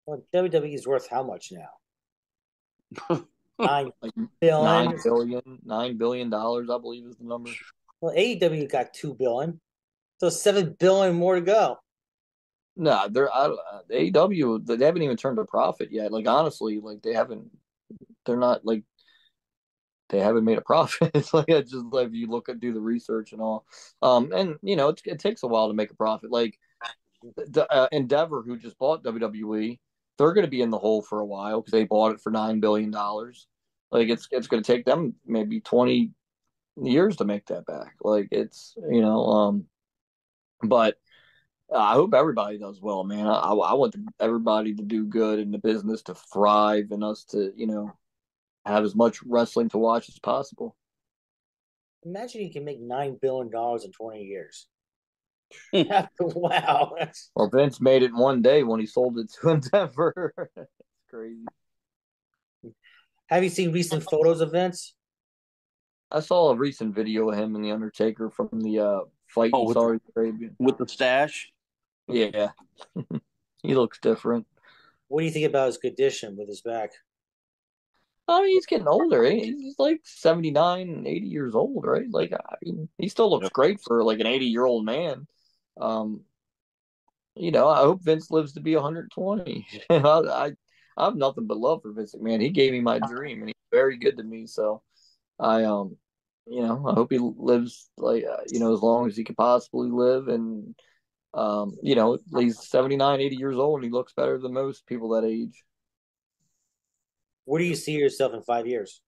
Well, W W E is worth how much now? Nine like billion. Nine billion. Nine billion dollars, I believe, is the number. Well, A E W got two billion, so seven billion more to go. No, nah, they're I, A E W. They haven't even turned a profit yet. Like honestly, like they haven't. They're not like. They haven't made a profit. It's like I just like you look at do the research and all, um, and you know it, it takes a while to make a profit. Like the uh, Endeavor, who just bought W W E, they're going to be in the hole for a while because they bought it for nine billion dollars. Like it's it's going to take them maybe twenty years to make that back. Like it's you know, um, but I hope everybody does well, man. I, I want everybody to do good and the business to thrive and us to you know. Have as much wrestling to watch as possible. Imagine you can make nine billion dollars in twenty years. Wow. Well, Vince made it in one day when he sold it to Endeavor. That's crazy. Have you seen recent photos of Vince? I saw a recent video of him and The Undertaker from the uh, fight oh, in Saudi Arabia. With the stash? Yeah. He looks different. What do you think about his condition with his back? I mean, he's getting older. Eh? He's like seventy-nine, eighty years old, right? Like, I mean, he still looks great for like an eighty-year-old man. Um, you know, I hope Vince lives to be one hundred twenty. I, I, I have nothing but love for Vince McMahon. He gave me my dream, and he's very good to me. So, I, um, you know, I hope he lives like uh, you know as long as he could possibly live, and um, you know, he's seventy-nine, eighty years old, and he looks better than most people that age. Where do you see yourself in five years?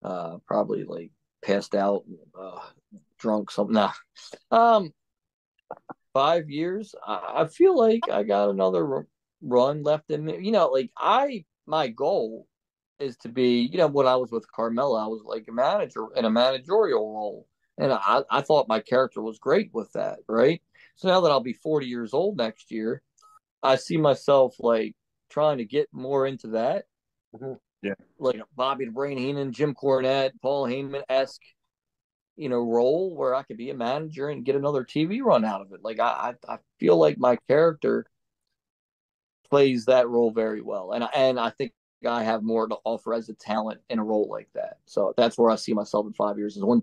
Uh, probably like passed out, uh, drunk, something. Nah. Um, five years. I, I feel like I got another r- run left in me. You know, like I, my goal is to be, you know, when I was with Carmella, I was like a manager in a managerial role. And I, I thought my character was great with that. Right. So now that I'll be forty years old next year, I see myself like trying to get more into that. Yeah, like Bobby the Brain Heenan, Jim Cornette, Paul Heyman-esque, you know, role where I could be a manager and get another T V run out of it. Like I, I feel like my character plays that role very well, and and I think I have more to offer as a talent in a role like that. So that's where I see myself in five years is one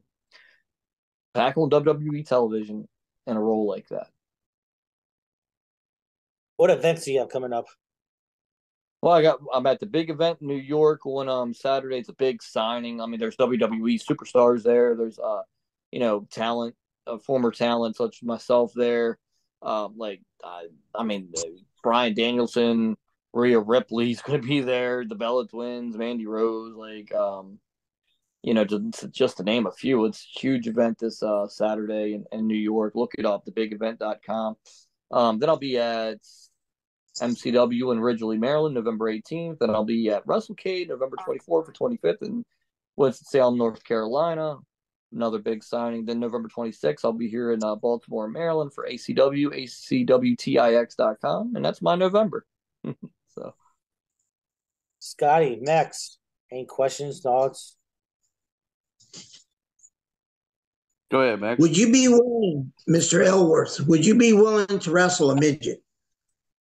back on W W E television in a role like that. What events do you have coming up? Well, I got, I'm at the big event in New York on um, Saturday. It's a big signing. I mean, there's W W E superstars there. There's, uh, you know, talent, uh, former talent such as myself there. Um, like, I, I mean, Bryan Danielson, Rhea Ripley's going to be there. The Bella Twins, Mandy Rose, like, um, you know, just, just to name a few. It's a huge event this uh, Saturday in, in New York. Look it up, the big event dot com. Um, then I'll be at M C W in Ridgely, Maryland, November eighteenth, and I'll be at WrestleCade November twenty-fourth and twenty-fifth in Winston-Salem, North Carolina. Another big signing. Then November twenty-sixth, I'll be here in uh, Baltimore, Maryland for A C W, A C W T I X dot com, and that's my November. So, Scotty, Max, any questions, thoughts? Go ahead, Max. Would you be willing, Mister Ellsworth, would you be willing to wrestle a midget?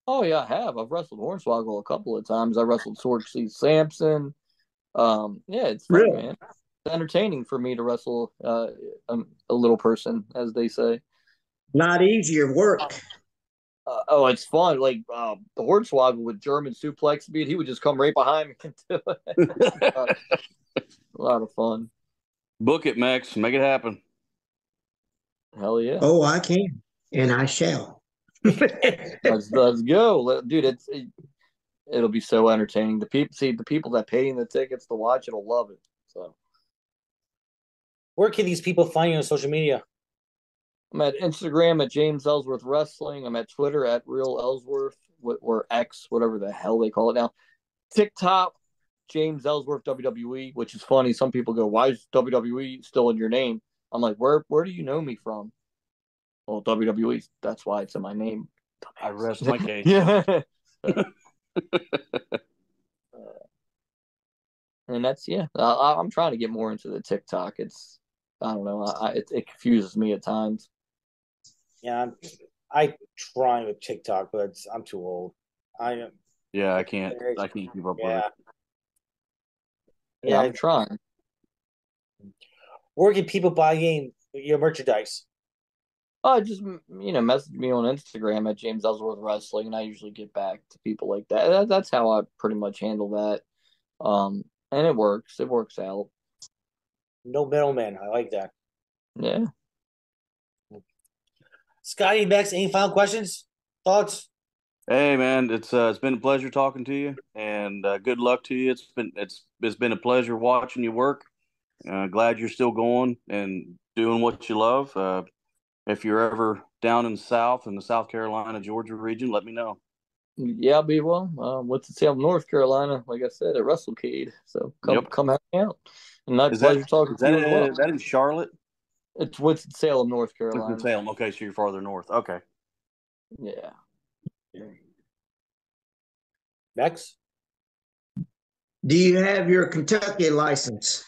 Oh, yeah, I have. I've wrestled Hornswoggle a couple of times. I wrestled Sword C. Sampson. Um, yeah, it's fun, really? Man. It's entertaining for me to wrestle uh, a, a little person, as they say. Not easier work. Uh, oh, it's fun. Like, uh, the Hornswoggle with German suplex beat, he would just come right behind me and do it. uh, a lot of fun. Book it, Max. Make it happen. Hell yeah. Oh, I can, and I shall. let's, let's go Let, dude it's it, it'll be so entertaining. The people see the people that pay in the tickets to watch it'll love it. So where can these people find you on social media? I'm at Instagram at James Ellsworth Wrestling. I'm at Twitter at Real Ellsworth or X, whatever the hell they call it now. TikTok James Ellsworth W W E, which is funny. Some people go, why is W W E still in your name? I'm like, where where do you know me from? Well, W W E, that's why it's in my name. I rest my case. Yeah. uh, and that's, yeah. I, I'm trying to get more into the TikTok. It's, I don't know. I, it, it confuses me at times. Yeah, I'm, I try with TikTok, but it's, I'm too old. I yeah, I can't. I can't keep up yeah. with it. Yeah, yeah, I'm trying. Where can people buy game your merchandise? Oh, just, you know, message me on Instagram at James Ellsworth Wrestling, and I usually get back to people like that. that that's how I pretty much handle that. Um, and it works. It works out. No middleman. I like that. Yeah. Scotty, Bex, any final questions? Thoughts? Hey, man, it's uh, it's been a pleasure talking to you, and uh, good luck to you. It's been it's it's been a pleasure watching you work. Uh, glad you're still going and doing what you love. Uh, if you're ever down in the South, in the South Carolina, Georgia region, let me know. Yeah, I'll be well. Uh, what's the sale, North Carolina? Like I said, at WrestleCade. So come yep. come hang out. And not pleasure that, talking to you. Is well. that in Charlotte? It's Winston-Salem, North Carolina. Winston-Salem. Okay, so you're farther north. Okay. Yeah. Next. Do you have your Kentucky license?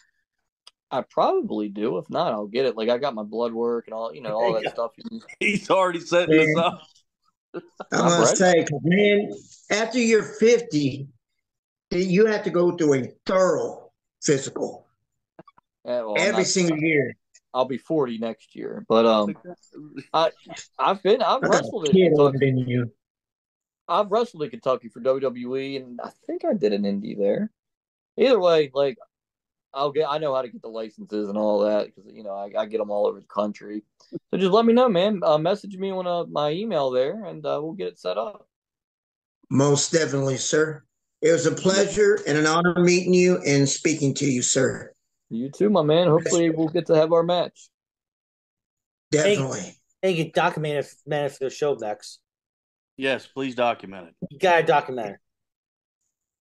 I probably do. If not, I'll get it. Like, I got my blood work and all, you know, all that stuff. He's already setting us up. I'm going to say, man, after you're fifty, you have to go through a thorough physical yeah, well, every not, single year. I'll be forty next year, but um, I I've been I've wrestled in Kentucky. I've wrestled in Kentucky for W W E, and I think I did an indie there. Either way, like I'll get I know how to get the licenses and all that because you know I, I get them all over the country. So just let me know, man. Uh, message me on uh, my email there, and uh, we'll get it set up. Most definitely, sir. It was a pleasure and an honor meeting you and speaking to you, sir. You too, my man. Hopefully, we'll get to have our match. Definitely. Thank you. Document it for the show, Bex. Yes, please document it. You got to document it.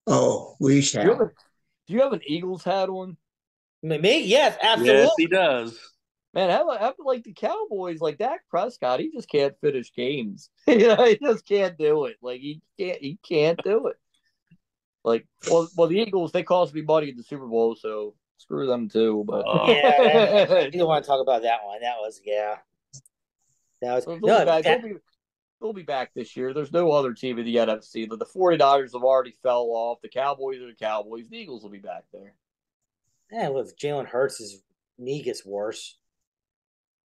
Oh, we shall. Do you have, a, do you have an Eagles hat on? Me? Yes, absolutely. Yes, he does. Man, I have, I have like the Cowboys, like Dak Prescott. He just can't finish games. You know, he just can't do it. Like, he can't, he can't do it. Like, well, well, the Eagles, they cost me money in the Super Bowl, so. Screw them too, but oh. yeah, you don't want to talk about that one. That was yeah, that was. We'll, no, be back. That... We'll, be, we'll be back this year. There's no other team in the N F C. The, the 49ers have already fell off. The Cowboys are the Cowboys. The Eagles will be back there. Yeah, well, if Jalen Hurts' knee gets worse,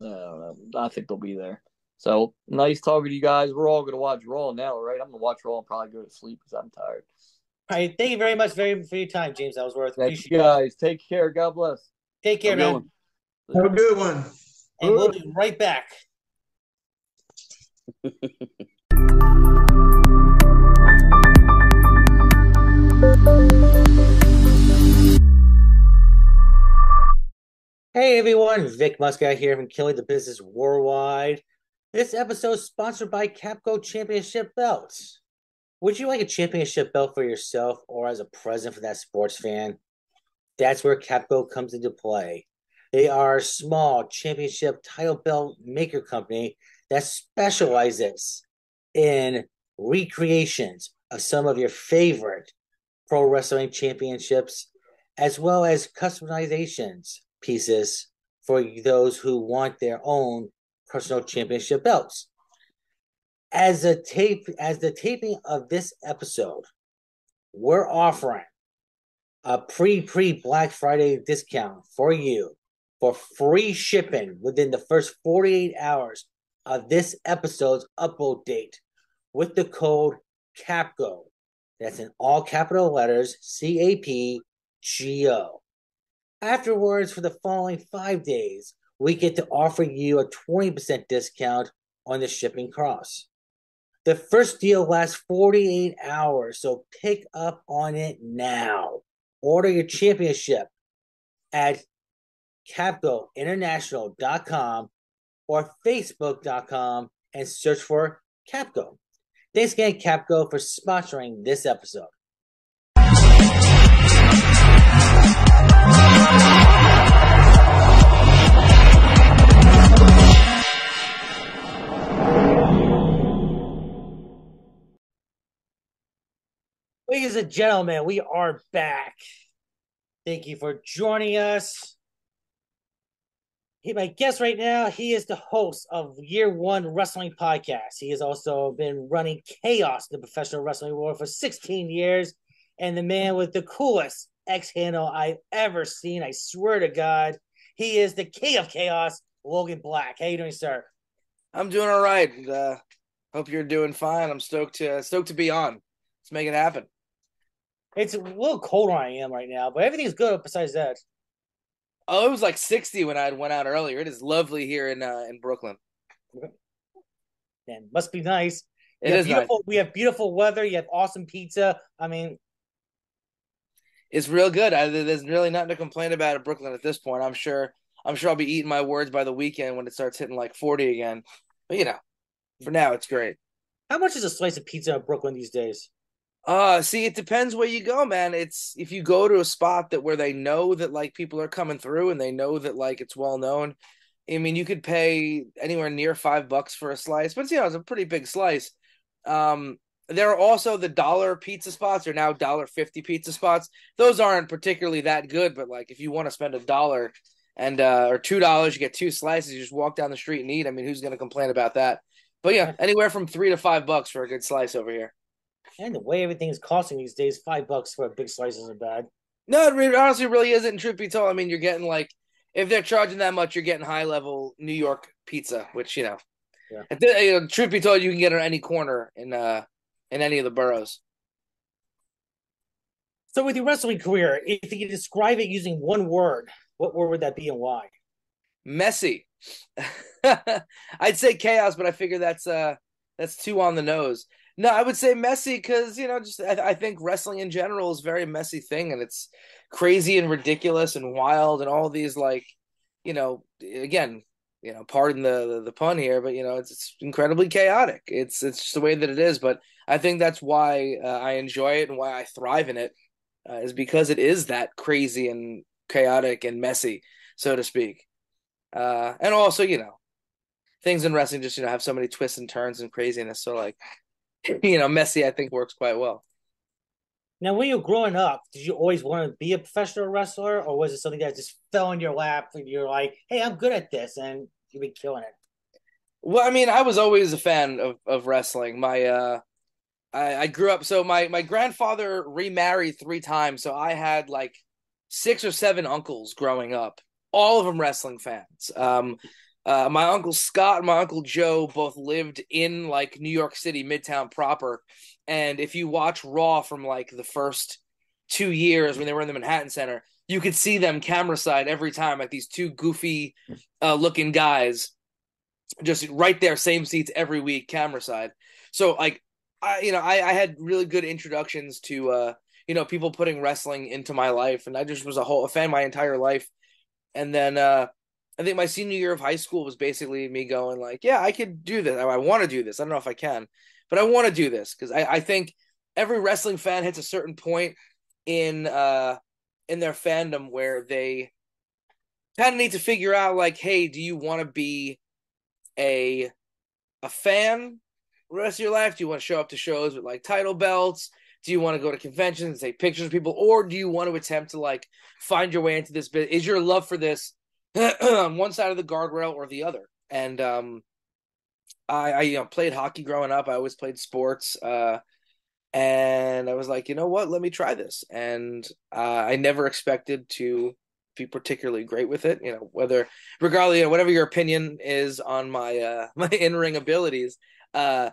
uh, I think they'll be there. So nice talking to you guys. We're all going to watch Raw now, right? I'm going to watch Raw and probably go to sleep because I'm tired. All right, thank you very much very for your time, James Ellsworth. Thank you, guys. Take care. God bless. Take care, man. Have a good one. And we'll be right back. Hey, everyone. Vic Muscat here from Killing the Business Worldwide. This episode is sponsored by Capco Championship Belts. Would you like a championship belt for yourself or as a present for that sports fan? That's where Capco comes into play. They are a small championship title belt maker company that specializes in recreations of some of your favorite pro wrestling championships, as well as customizations pieces for those who want their own personal championship belts. As a tape, as the taping of this episode, we're offering a pre-pre Black Friday discount for you for free shipping within the first forty-eight hours of this episode's upload date with the code CAPGO. That's in all capital letters, C A P G O. Afterwards, for the following five days, we get to offer you a twenty percent discount on the shipping costs. The first deal lasts forty-eight hours, so pick up on it now. Order your championship at capco international dot com or facebook dot com and search for Capco. Thanks again, Capco, for sponsoring this episode. Ladies and gentlemen, we are back. Thank you for joining us. my guest right now, he is the host of Year One Wrestling Podcast. He has also been running Chaos in the professional wrestling world for sixteen years, and the man with the coolest X handle I've ever seen. I swear to God, he is the king of chaos, Logan Black. How you doing, sir? I'm doing all right. And, uh, hope you're doing fine. I'm stoked to stoked to be on. Let's make it happen. It's a little colder than I am right now, but everything's good besides that. Oh, it was like sixty when I went out earlier. It is lovely here in uh, in Brooklyn. Man, must be nice. It is beautiful. Nice. We have beautiful weather. You have awesome pizza. I mean, it's real good. I, there's really nothing to complain about in Brooklyn at this point. I'm sure. I'm sure I'll be eating my words by the weekend when it starts hitting like forty again. But you know, for now it's great. How much is a slice of pizza in Brooklyn these days? Uh, see, it depends where you go, man. It's if you go to a spot that where they know that like people are coming through and they know that like it's well known. I mean, you could pay anywhere near five bucks for a slice, but you know, it's a pretty big slice. Um, there are also the dollar pizza spots, or now one dollar fifty pizza spots. Those aren't particularly that good, but like if you want to spend a dollar and uh, or two dollars, you get two slices. You just walk down the street and eat. I mean, who's going to complain about that? But yeah, anywhere from three to five bucks for a good slice over here. And the way everything is costing these days, five bucks for a big slice isn't bad. No, it really, honestly really isn't. And truth be told, I mean, you're getting like, if they're charging that much, you're getting high-level New York pizza, which, you know, yeah. if they, you know, truth be told, you can get it on any corner in uh, in any of the boroughs. So with your wrestling career, if you could describe it using one word, what word would that be and why? Messy. I'd say chaos, but I figure that's uh, that's too on the nose. No, I would say messy because, you know, just I, I think wrestling in general is a very messy thing, and it's crazy and ridiculous and wild and all these, like, you know, again, you know, pardon the, the, the pun here, but, you know, it's, it's incredibly chaotic. It's it's just the way that it is. But I think that's why uh, I enjoy it and why I thrive in it uh, is because it is that crazy and chaotic and messy, so to speak. Uh, and also, you know, things in wrestling just, you know, have so many twists and turns and craziness. So, like, you know, messy, I think, works quite well. Now, when you were growing up, did you always want to be a professional wrestler, or was it something that just fell in your lap and you're like, hey, I'm good at this, and you've been killing it? Well, I mean, I was always a fan of, of wrestling. My, uh, I, I grew up, so my, my grandfather remarried three times, so I had like six or seven uncles growing up, all of them wrestling fans. Um Uh, my uncle Scott and my uncle Joe both lived in like New York City, Midtown proper. And if you watch Raw from like the first two years when they were in the Manhattan Center, you could see them camera side every time, like these two goofy uh, looking guys just right there, same seats every week, camera side. So like, I, you know, I, I had really good introductions to, uh, you know, people putting wrestling into my life. And I just was a whole a fan my entire life. And then, uh, I think my senior year of high school was basically me going like, yeah, I could do this. I, I want to do this. I don't know if I can, but I want to do this. Cause I, I think every wrestling fan hits a certain point in, uh, in their fandom where they kind of need to figure out like, hey, do you want to be a, a fan the rest of your life? Do you want to show up to shows with like title belts? Do you want to go to conventions and take pictures of people? Or do you want to attempt to like find your way into this bit? Is your love for this on one side of the guardrail or the other? And um, I, I you know, played hockey growing up. I always played sports. Uh, and I was like, you know what? Let me try this. And uh, I never expected to be particularly great with it. You know, whether, regardless, you know, whatever your opinion is on my, uh, my in-ring abilities, uh,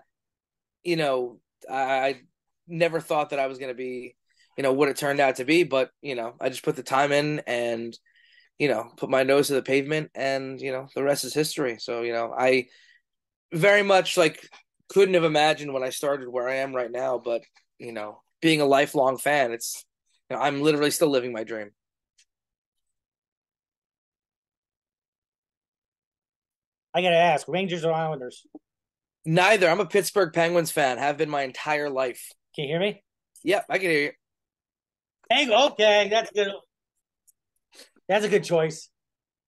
you know, I, I never thought that I was going to be, you know, what it turned out to be. But, you know, I just put the time in and, you know, put my nose to the pavement, and, you know, the rest is history. So, you know, I very much like couldn't have imagined when I started where I am right now, but, you know, being a lifelong fan, it's, you know, I'm literally still living my dream. I got to ask, Rangers or Islanders? Neither. I'm a Pittsburgh Penguins fan. Have been my entire life. Can you hear me? Yep, I can hear you. Hey, okay, that's good. That's a good choice.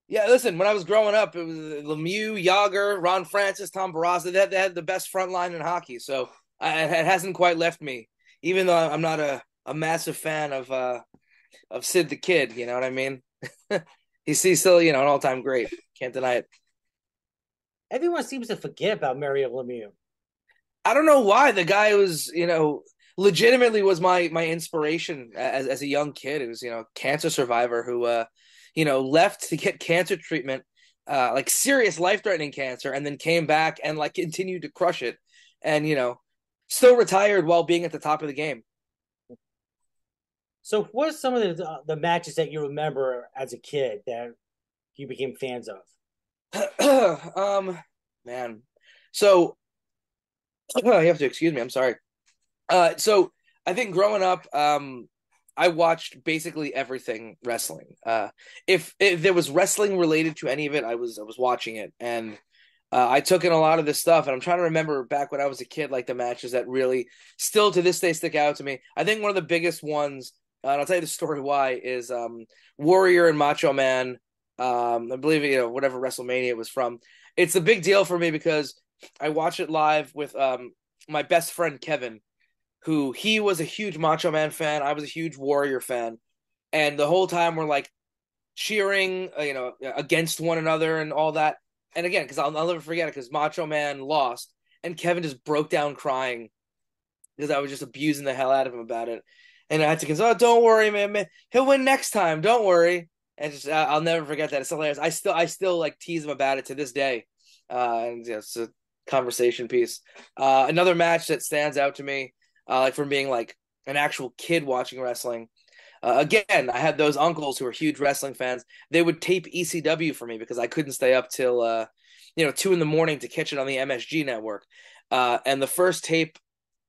Yeah, listen, when I was growing up, it was Lemieux, Yager, Ron Francis, Tom Barraza. They had, they had the best front line in hockey, so I, it hasn't quite left me, even though I'm not a, a massive fan of uh, of Sid the Kid, you know what I mean? he's still, you know, an all-time great. Can't deny it. Everyone seems to forget about Mario Lemieux. I don't know why. The guy was, you know, legitimately was my my inspiration as as a young kid. It was, you know, a cancer survivor who, uh, you know, left to get cancer treatment, uh, like serious life-threatening cancer, and then came back and like continued to crush it, and you know, still retired while being at the top of the game. So, what are some of the uh, the matches that you remember as a kid that you became fans of? um, man, so oh, you have to excuse me. I'm sorry. Uh, so I think growing up, um, I watched basically everything wrestling. Uh, if, if there was wrestling related to any of it, I was I was watching it, and uh, I took in a lot of this stuff. And I'm trying to remember back when I was a kid, like the matches that really still to this day stick out to me. I think one of the biggest ones, uh, and I'll tell you the story why, is um, Warrior and Macho Man. Um, I believe, you know, whatever WrestleMania it was from. It's a big deal for me because I watch it live with um my best friend Kevin, who he was a huge Macho Man fan. I was a huge Warrior fan, and the whole time we're like cheering, you know, against one another and all that. And again, because I'll, I'll never forget it, because Macho Man lost, and Kevin just broke down crying because I was just abusing the hell out of him about it. And I had to console, "Oh, don't worry, man, man. He'll win next time. Don't worry." And just, I'll never forget that. It's hilarious. I still, I still like tease him about it to this day. Uh, and yeah, it's a conversation piece. Uh, another match that stands out to me, uh, like from being like an actual kid watching wrestling. Uh, again, I had those uncles who were huge wrestling fans. They would tape E C W for me because I couldn't stay up till, uh, you know, two in the morning to catch it on the M S G network. Uh, and the first tape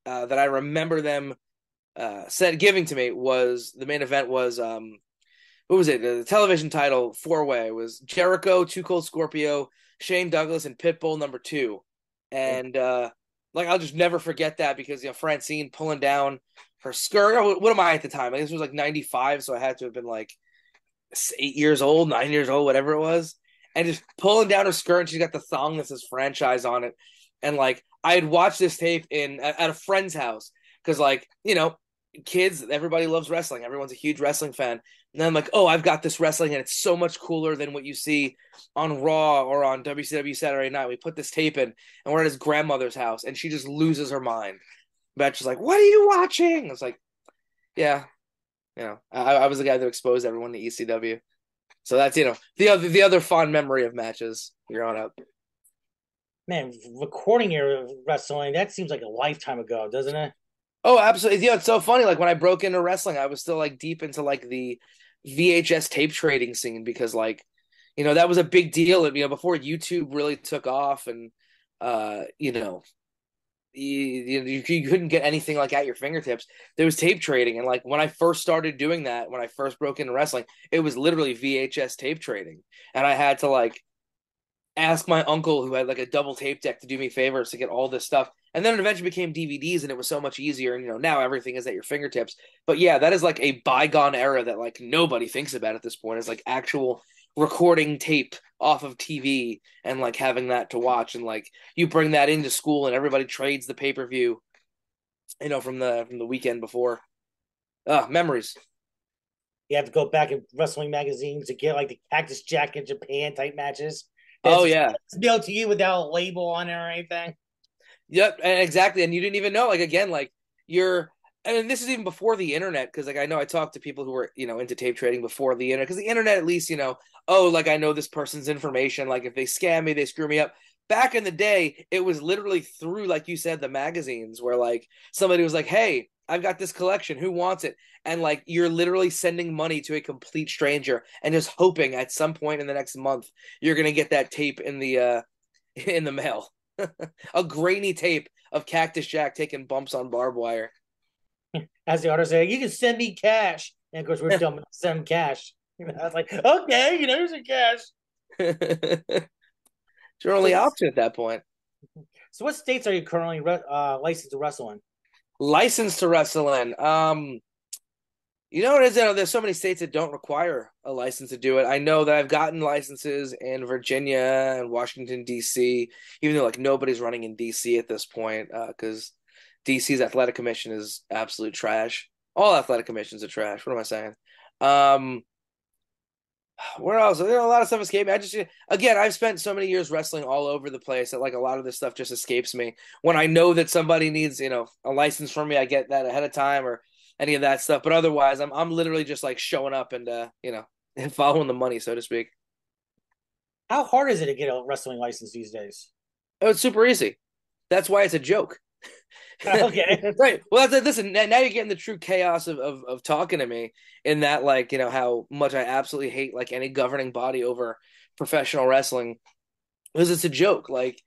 uh, that I remember them uh, said giving to me was the main event was, um, what was it? The television title four-way was Jericho, Too Cold Scorpio, Shane Douglas, and Pitbull number two. And, uh, like, I'll just never forget that because, you know, Francine pulling down her skirt. What, what am I at the time? Like, this was, like, ninety-five, so I had to have been, like, eight years old, nine years old, whatever it was. And just pulling down her skirt, and she's got the thong that says franchise on it. And, like, I had watched this tape in at a friend's house because, like, you know, kids, everybody loves wrestling. Everyone's a huge wrestling fan. And I'm like, oh, I've got this wrestling, and it's so much cooler than what you see on Raw or on W C W Saturday Night. We put this tape in, and we're at his grandmother's house, and she just loses her mind. But she's like, what are you watching? I was like, yeah. You know, I, I was the guy that exposed everyone to E C W. So that's, you know, the other the other fond memory of matches growing up. Man, recording your wrestling, that seems like a lifetime ago, doesn't it? Oh, absolutely. You know, it's so funny. Like, when I broke into wrestling, I was still, like, deep into, like, the V H S tape trading scene because, like, you know, that was a big deal. You know, before YouTube really took off and, uh, you know, you, you, you couldn't get anything, like, at your fingertips. There was tape trading. And, like, when I first started doing that, when I first broke into wrestling, it was literally V H S tape trading. And I had to, like, ask my uncle, who had like a double tape deck, to do me favors to get all this stuff. And then it eventually became D V Ds, and it was so much easier. And, you know, now everything is at your fingertips. But yeah, that is like a bygone era that like nobody thinks about at this point. It's like actual recording tape off of T V and like having that to watch. And like you bring that into school and everybody trades the pay-per-view, you know, from the, from the weekend before. Ah, uh, memories. You have to go back in wrestling magazines to get like the Cactus Jack in Japan type matches. It's, oh yeah, it's built to you without a label on it or anything. Yep, and exactly. And you didn't even know. Like again, like you're, and this is even before the internet, because like I know I talked to people who were, you know, into tape trading before the internet. Because the internet, at least, you know, oh, like I know this person's information. Like if they scam me, they screw me up. Back in the day, it was literally through, like you said, the magazines where like somebody was like, "Hey, I've got this collection. Who wants it?" And like you're literally sending money to a complete stranger and just hoping at some point in the next month you're gonna get that tape in the uh, in the mail. A grainy tape of Cactus Jack taking bumps on barbed wire. As the artist said, "You can send me cash," and of course we're still send cash. You know, I was like, "Okay, you know, here's your cash." It's your only option at that point. So, what states are you currently re- uh, licensed to wrestle in? Licensed to wrestle in. Um, you know what it is? You know, there's so many states that don't require a license to do it. I know that I've gotten licenses in Virginia and Washington, D C, even though like nobody's running in D C at this point because uh, D C's athletic commission is absolute trash. All athletic commissions are trash. What am I saying? Um, where else? There a lot of stuff escaped me. I just, again, I've spent so many years wrestling all over the place that like a lot of this stuff just escapes me. When I know that somebody needs, you know, a license from me, I get that ahead of time or any of that stuff. But otherwise, I'm I'm literally just like showing up and uh, you know, and following the money, so to speak. How hard is it to get a wrestling license these days? Oh, it's super easy. That's why it's a joke. Okay. Right. Well, that's, listen, now you're getting the true chaos of, of, of talking to me in that, like, you know, how much I absolutely hate, like, any governing body over professional wrestling because it's a joke. Like,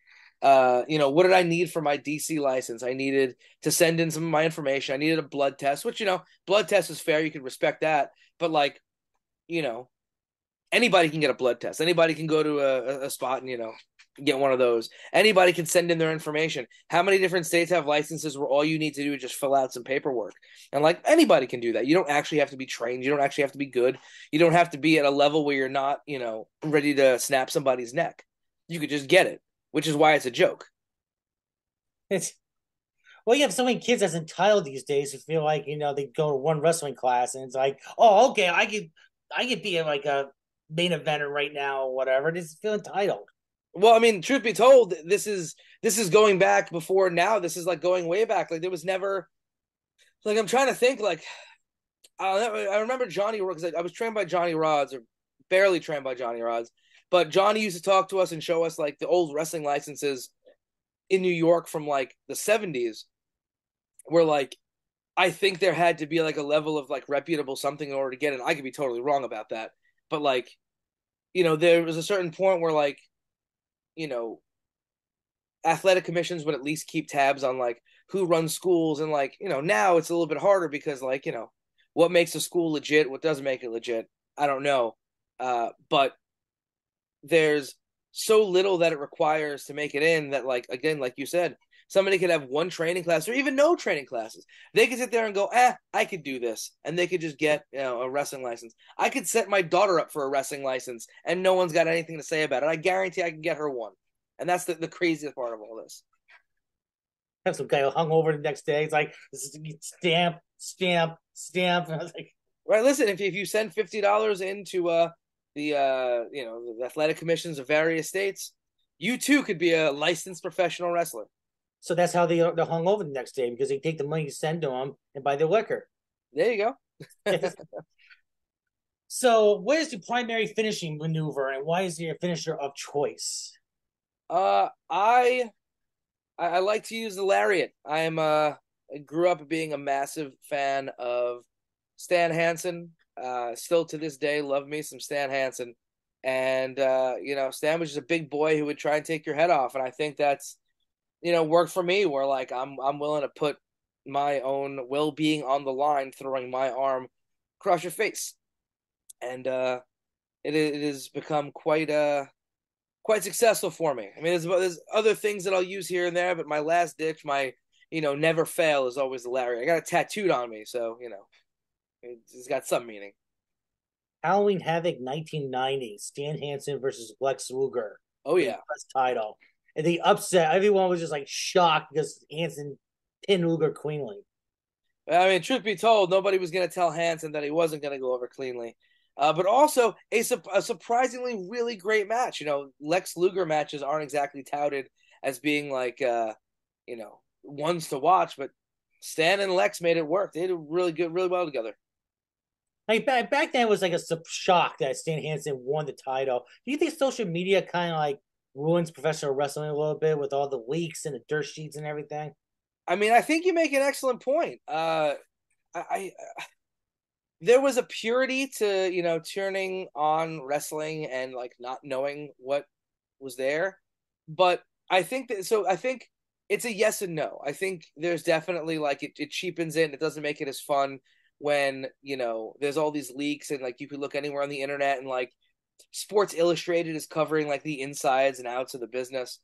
uh, you know, what did I need for my D C license? I needed to send in some of my information. I needed a blood test, which, you know, blood test is fair. You could respect that. But, like, you know, anybody can get a blood test. Anybody can go to a, a spot and, you know, get one of those. Anybody can send in their information. How many different states have licenses where all you need to do is just fill out some paperwork? And like anybody can do that. You don't actually have to be trained. You don't actually have to be good. You don't have to be at a level where you're not, you know, ready to snap somebody's neck. You could just get it, which is why it's a joke. It's well, you have so many kids that's entitled these days who feel like, you know, they go to one wrestling class and it's like, oh, okay, I could I could be like a main eventer right now or whatever. They just feel entitled. Well, I mean, truth be told, this is this is going back before now. This is like going way back. Like there was never, like I'm trying to think. Like I, I remember Johnny Rods. I, I was trained by Johnny Rods, or barely trained by Johnny Rods. But Johnny used to talk to us and show us like the old wrestling licenses in New York from like the seventies, where like I think there had to be like a level of like reputable something in order to get it. I could be totally wrong about that, but like, you know, there was a certain point where like, you know, athletic commissions would at least keep tabs on like who runs schools. And like, you know, now it's a little bit harder because like, you know, what makes a school legit, what doesn't make it legit, I don't know. Uh, but there's so little that it requires to make it in that like, again, like you said, somebody could have one training class or even no training classes. They could sit there and go, eh, I could do this. And they could just get, you know, a wrestling license. I could set my daughter up for a wrestling license and no one's got anything to say about it. I guarantee I can get her one. And that's the, the craziest part of all this. That's some guy who hung over the next day. It's like, stamp, stamp, stamp. And I was like, right, listen, if you, if you send fifty dollars into uh, the, uh, you know, the athletic commissions of various states, you too could be a licensed professional wrestler. So that's how they, they're hung over the next day, because they take the money you send to them and buy the liquor. There you go. So what is the primary finishing maneuver, and why is he a finisher of choice? Uh, I, I I like to use the lariat. I am uh, I grew up being a massive fan of Stan Hansen. Uh, still to this day, love me some Stan Hansen. And, uh, you know, Stan was just a big boy who would try and take your head off, and I think that's, you know, work for me where like I'm I'm willing to put my own well being on the line, throwing my arm across your face. And uh, it it has become quite uh quite successful for me. I mean, there's there's other things that I'll use here and there, but my last ditch, my, you know, never fail is always the lariat. I got it tattooed on me, so you know, it's, it's got some meaning. Halloween Havoc nineteen ninety, Stan Hansen versus Lex Luger. Oh yeah, title. And the upset, everyone was just like shocked because Hansen pinned Luger cleanly. I mean, truth be told, nobody was going to tell Hansen that he wasn't going to go over cleanly. Uh, but also a, su- a surprisingly really great match. You know, Lex Luger matches aren't exactly touted as being like, uh, you know, ones to watch. But Stan and Lex made it work. They did really good, really well together. Like back, back then, it was like a shock that Stan Hansen won the title. Do you think social media kind of like ruins professional wrestling a little bit with all the leaks and the dirt sheets and everything? I mean, I think you make an excellent point. Uh, I, I there was a purity to, you know, turning on wrestling and like not knowing what was there, but I think that so I think it's a yes and no. I think there's definitely like it, it cheapens it. And it doesn't make it as fun when, you know, there's all these leaks and like you could look anywhere on the internet and like Sports Illustrated is covering like the insides and outs of the business.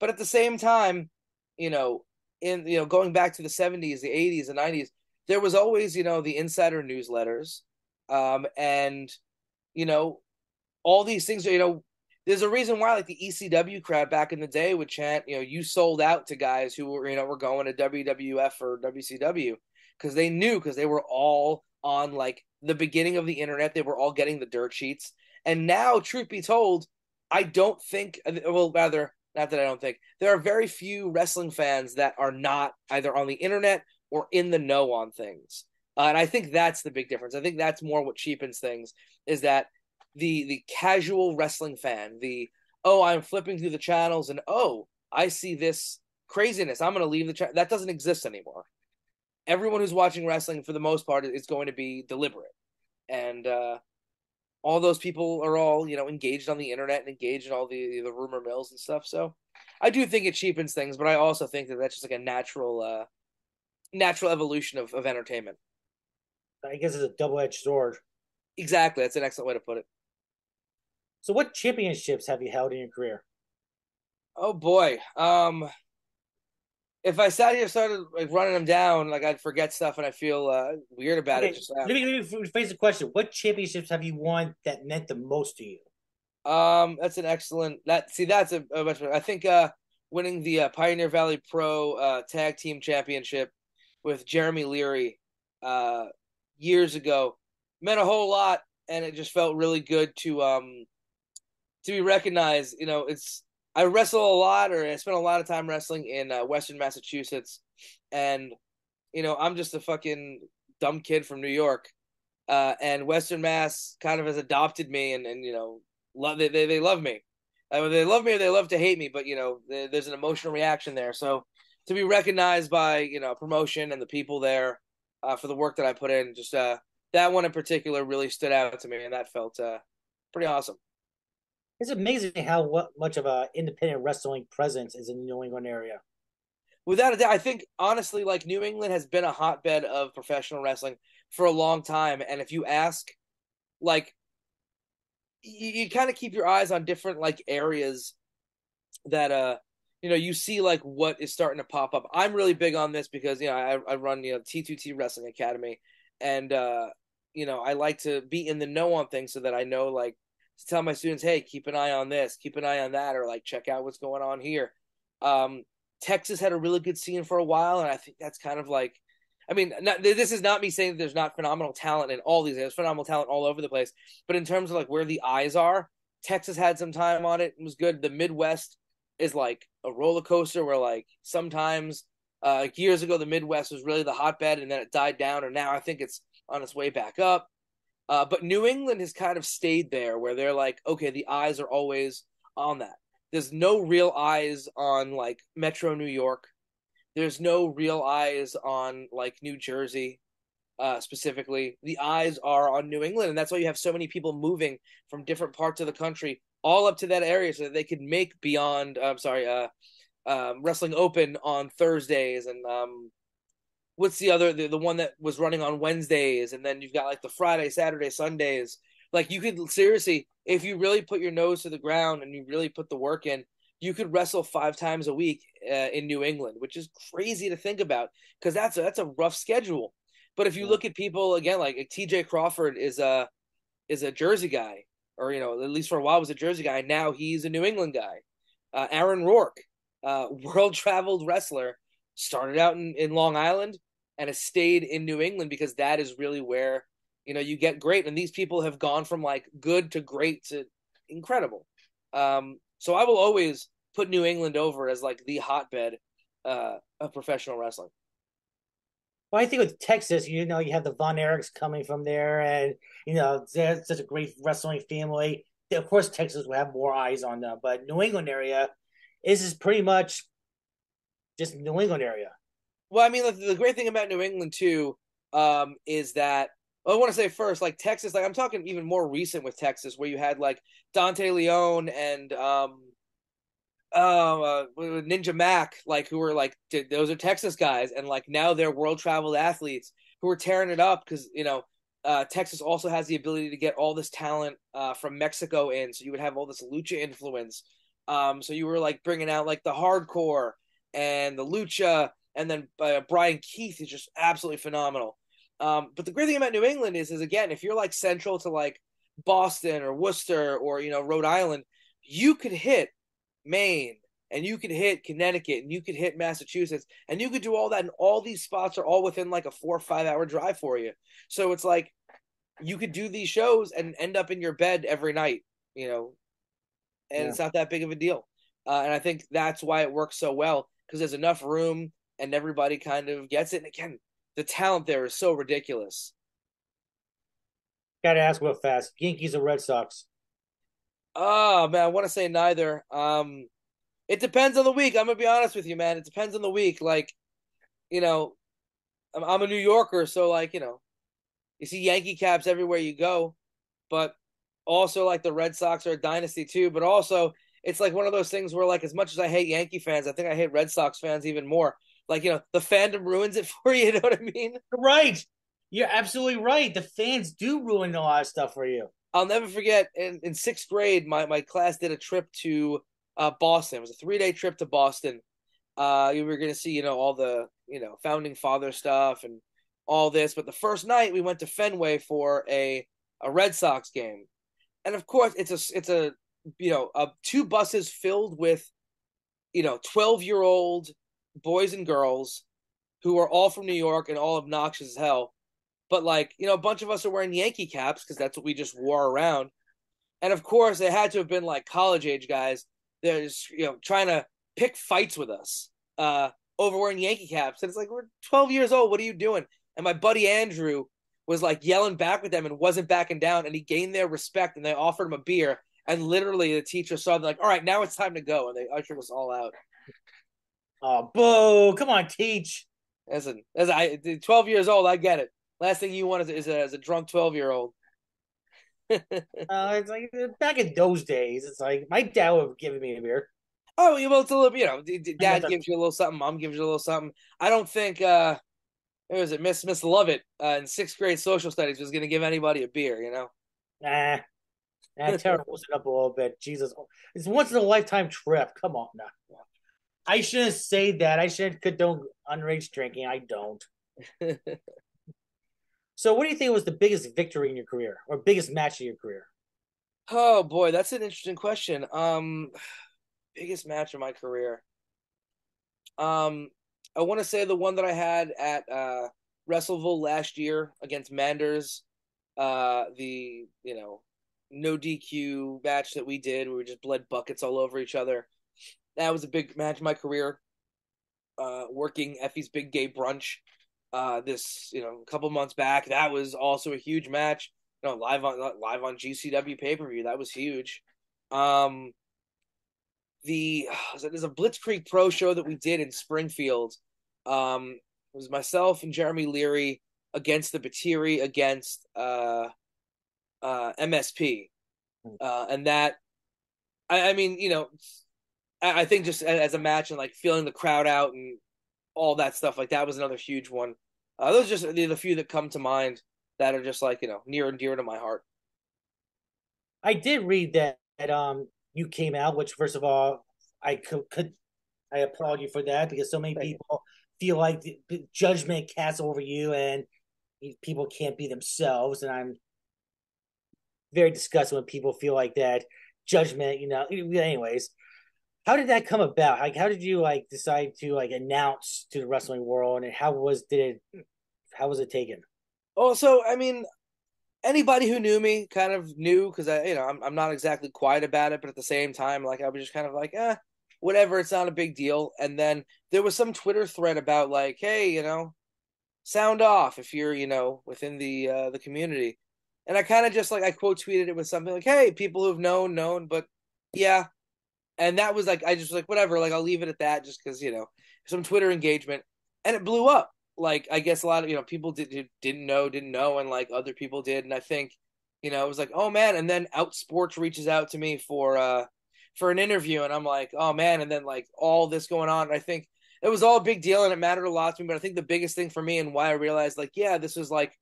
But at the same time, you know, in, you know, going back to the seventies, the eighties, the nineties, there was always, you know, the insider newsletters. Um, and, you know, all these things are, you know, there's a reason why like the E C W crowd back in the day would chant, you know, you sold out to guys who were, you know, were going to W W F or W C W, because they knew, because they were all on like the beginning of the internet. They were all getting the dirt sheets. And now, truth be told, I don't think, well, rather, not that I don't think, there are very few wrestling fans that are not either on the internet or in the know on things. Uh, and I think that's the big difference. I think that's more what cheapens things, is that the the casual wrestling fan, the, oh, I'm flipping through the channels and, oh, I see this craziness, I'm going to leave the channel. That doesn't exist anymore. Everyone who's watching wrestling, for the most part, is going to be deliberate. And uh, all those people are all, you know, engaged on the internet and engaged in all the, the rumor mills and stuff. So I do think it cheapens things, but I also think that that's just like a natural uh, natural evolution of, of entertainment. I guess it's a double-edged sword. Exactly. That's an excellent way to put it. So what championships have you held in your career? Oh, boy. Um, if I sat here and started like, running them down, like I'd forget stuff and I feel uh, weird about okay. it. Just, uh, let, me, let me rephrase the question. What championships have you won that meant the most to you? Um, that's an excellent... That See, that's a, a much better... I think uh, winning the uh, Pioneer Valley Pro uh, Tag Team Championship with Jeremy Leary uh, years ago meant a whole lot, and it just felt really good to... Um, to be recognized. You know, it's I wrestle a lot, or I spend a lot of time wrestling in uh, Western Massachusetts, and you know, I'm just a fucking dumb kid from New York, uh, and Western Mass kind of has adopted me, and and you know, love they they, they love me, I mean, they love me or they love to hate me, but you know, they, there's an emotional reaction there. So to be recognized by you know promotion and the people there uh, for the work that I put in, just uh, that one in particular really stood out to me, and that felt uh, pretty awesome. It's amazing how what, much of an independent wrestling presence is in the New England area. Without a doubt, I think, honestly, like New England has been a hotbed of professional wrestling for a long time. And if you ask, like, you, you kind of keep your eyes on different, like, areas that, uh, you know, you see, like, what is starting to pop up. I'm really big on this because, you know, I, I run, you know, T two T Wrestling Academy. And, uh, you know, I like to be in the know on things so that I know, like, to tell my students, hey, keep an eye on this, keep an eye on that, or like check out what's going on here. Um, Texas had a really good scene for a while, and I think that's kind of like, I mean, not, this is not me saying that there's not phenomenal talent in all these areas, phenomenal talent all over the place, but in terms of like where the eyes are, Texas had some time on it and was good. The Midwest is like a roller coaster where like sometimes, uh, like years ago, the Midwest was really the hotbed, and then it died down, and now I think it's on its way back up. Uh, but New England has kind of stayed there where they're like, okay, the eyes are always on that. There's no real eyes on, like, Metro New York. There's no real eyes on, like, New Jersey uh, specifically. The eyes are on New England, and that's why you have so many people moving from different parts of the country all up to that area so that they could make Beyond, I'm sorry, uh, um, Wrestling Open on Thursdays and um what's the other, the, the one that was running on Wednesdays, and then you've got like the Friday, Saturday, Sundays. Like you could seriously, if you really put your nose to the ground and you really put the work in, you could wrestle five times a week uh, in New England, which is crazy to think about because that's a, that's a rough schedule. But if you yeah. look at people again, like, like T J Crawford is a, is a Jersey guy, or, you know, at least for a while was a Jersey guy. Now he's a New England guy. Uh, Aaron Rourke, uh, world traveled wrestler, started out in, in Long Island and has stayed in New England because that is really where, you know, you get great. And these people have gone from, like, good to great to incredible. Um, so I will always put New England over as, like, the hotbed uh, of professional wrestling. Well, I think with Texas, you know, you have the Von Erichs coming from there. And, you know, they're such a great wrestling family. Of course, Texas will have more eyes on them. But New England area is just pretty much just New England area. Well, I mean, like, the great thing about New England, too, um, is that well, I want to say first, like Texas, like I'm talking even more recent with Texas, where you had like Dante Leon and um, uh, Ninja Mac, like who were like, those are Texas guys. And like now they're world traveled athletes who are tearing it up because, you know, uh, Texas also has the ability to get all this talent uh, from Mexico in. So you would have all this lucha influence. Um, so you were like bringing out like the hardcore and the lucha. And then uh, Brian Keith is just absolutely phenomenal. Um, but the great thing about New England is, is again, if you're like central to like Boston or Worcester or, you know, Rhode Island, you could hit Maine and you could hit Connecticut and you could hit Massachusetts and you could do all that. And all these spots are all within like a four or five hour drive for you. So it's like, you could do these shows and end up in your bed every night, you know, and yeah. it's not that big of a deal. Uh, and I think that's why it works so well, because there's enough room and everybody kind of gets it. And again, the talent there is so ridiculous. Got to ask real fast. Yankees or Red Sox? Oh, man, I want to say neither. Um, it depends on the week. I'm going to be honest with you, man. It depends on the week. Like, you know, I'm, I'm a New Yorker, so, like, you know, you see Yankee caps everywhere you go. But also, like, the Red Sox are a dynasty, too. But also, it's like one of those things where, like, as much as I hate Yankee fans, I think I hate Red Sox fans even more. Like, you know, the fandom ruins it for you, you know what I mean? Right. You're absolutely right. The fans do ruin a lot of stuff for you. I'll never forget, in, in sixth grade, my, my class did a trip to uh, Boston. It was a three-day trip to Boston. Uh, we were going to see, you know, all the, you know, founding father stuff and all this. But the first night, we went to Fenway for a, a Red Sox game. And, of course, it's a, it's a you know, a, two buses filled with, you know, twelve-year-old boys and girls who are all from New York and all obnoxious as hell. But, like, you know, a bunch of us are wearing Yankee caps because that's what we just wore around. And, of course, they had to have been, like, college-age guys. They're just, you know, trying to pick fights with us uh, over wearing Yankee caps. And it's like, we're twelve years old. What are you doing? And my buddy Andrew was, like, yelling back with them and wasn't backing down. And he gained their respect, and they offered him a beer. And literally the teacher saw them, like, all right, now it's time to go. And they ushered us all out. Oh, boo. Come on, teach. Listen, as I, twelve years old, I get it. Last thing you want is, is, a, is a drunk twelve-year-old. uh, it's like back in those days, it's like my dad would have given me a beer. Oh, well, it's a little, you know, dad gives you a little something, mom gives you a little something. I don't think, uh, what was it, Miss Miss Lovett uh, in sixth grade social studies was going to give anybody a beer, you know? Nah, nah, terribles it up a little bit. Jesus, it's a once-in-a-lifetime trip. Come on now. Nah. I shouldn't say that. I shouldn't condone underage drinking. I don't. So what do you think was the biggest victory in your career or biggest match of your career? Oh, boy, that's an interesting question. Um, biggest match of my career. Um, I want to say the one that I had at uh, WrestleVille last year against Manders, uh, the, you know, no D Q match that we did. We just bled buckets all over each other. That was a big match of my career, uh, working Effie's Big Gay Brunch. Uh, this, you know, a couple months back, that was also a huge match. You know, live on live on G C W pay per view, that was huge. Um, the there's a Blitzkrieg Pro show that we did in Springfield. Um, it was myself and Jeremy Leary against the Batiri against uh, uh, M S P, uh, and that I, I mean, you know, I, I think just as a match and like feeling the crowd out and all that stuff like that was another huge one. Uh, those are just the, the few that come to mind that are just like, you know, near and dear to my heart. I did read that, that um you came out, which first of all, I could, could I applaud you for that because so many Thank people you. feel like the, the judgment casts over you and people can't be themselves. And I'm very disgusted when people feel like that judgment, you know, anyways. How did that come about? Like, how did you like decide to like announce to the wrestling world, and how was did it, how was it taken? Also, I mean, anybody who knew me kind of knew because I, you know, I'm I'm not exactly quiet about it, but at the same time, like I was just kind of like, eh, whatever, it's not a big deal. And then there was some Twitter thread about like, hey, you know, sound off if you're, you know, within the uh, the community. And I kind of just like I quote tweeted it with something like, hey, people who've known known, but yeah. And that was like, I just was like, whatever, like, I'll leave it at that just because, you know, some Twitter engagement. And it blew up. Like, I guess a lot of, you know, people did, didn't know, didn't know, and, like, other people did. And I think, you know, it was like, oh, man. And then OutSports reaches out to me for uh, for an interview. And I'm like, oh, man. And then, like, all this going on. And I think it was all a big deal and it mattered a lot to me. But I think the biggest thing for me and why I realized, like, yeah, this was, like,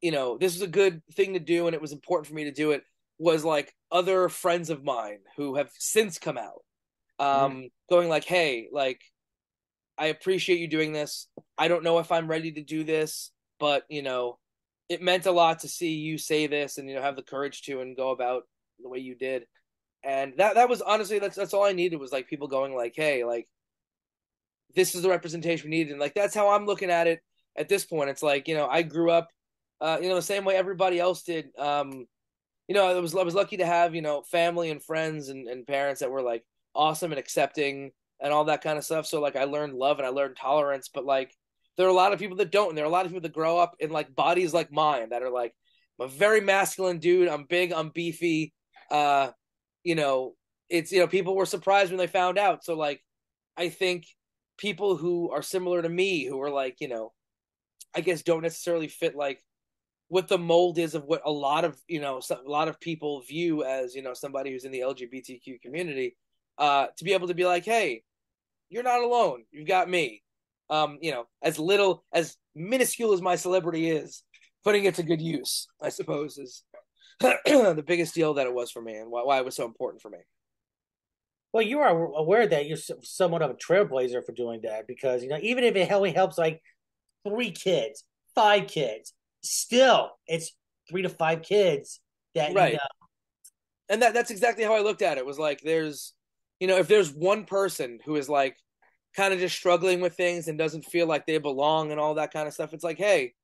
you know, this was a good thing to do and it was important for me to do it. Was like other friends of mine who have since come out um, mm-hmm. going like, hey, like, I appreciate you doing this. I don't know if I'm ready to do this, but, you know, it meant a lot to see you say this and, you know, have the courage to and go about the way you did. And that that was honestly, that's that's all I needed was like people going like, hey, like, this is the representation we needed. And like, that's how I'm looking at it at this point. It's like, you know, I grew up uh, you know, the same way everybody else did. Um, you know, I was I was lucky to have, you know, family and friends and, and parents that were like awesome and accepting and all that kind of stuff. So like I learned love and I learned tolerance, but like there are a lot of people that don't. And there are a lot of people that grow up in like bodies like mine that are like, I'm a very masculine dude. I'm big, I'm beefy. Uh, you know, it's, you know, people were surprised when they found out. So like, I think people who are similar to me, who are like, you know, I guess don't necessarily fit like what the mold is of what a lot of, you know, a lot of people view as, you know, somebody who's in the L G B T Q community, uh, to be able to be like, hey, you're not alone. You've got me. Um, you know, as little, as minuscule as my celebrity is, putting it to good use, I suppose, is the biggest deal that it was for me and why, why it was so important for me. Well, you are aware that you're somewhat of a trailblazer for doing that because, you know, even if it only helps like three kids, five kids, still it's three to five kids that, right. You know. And that that's exactly how I looked at it. It was like, there's, you know, if there's one person who is like kind of just struggling with things and doesn't feel like they belong and all that kind of stuff, it's like, hey,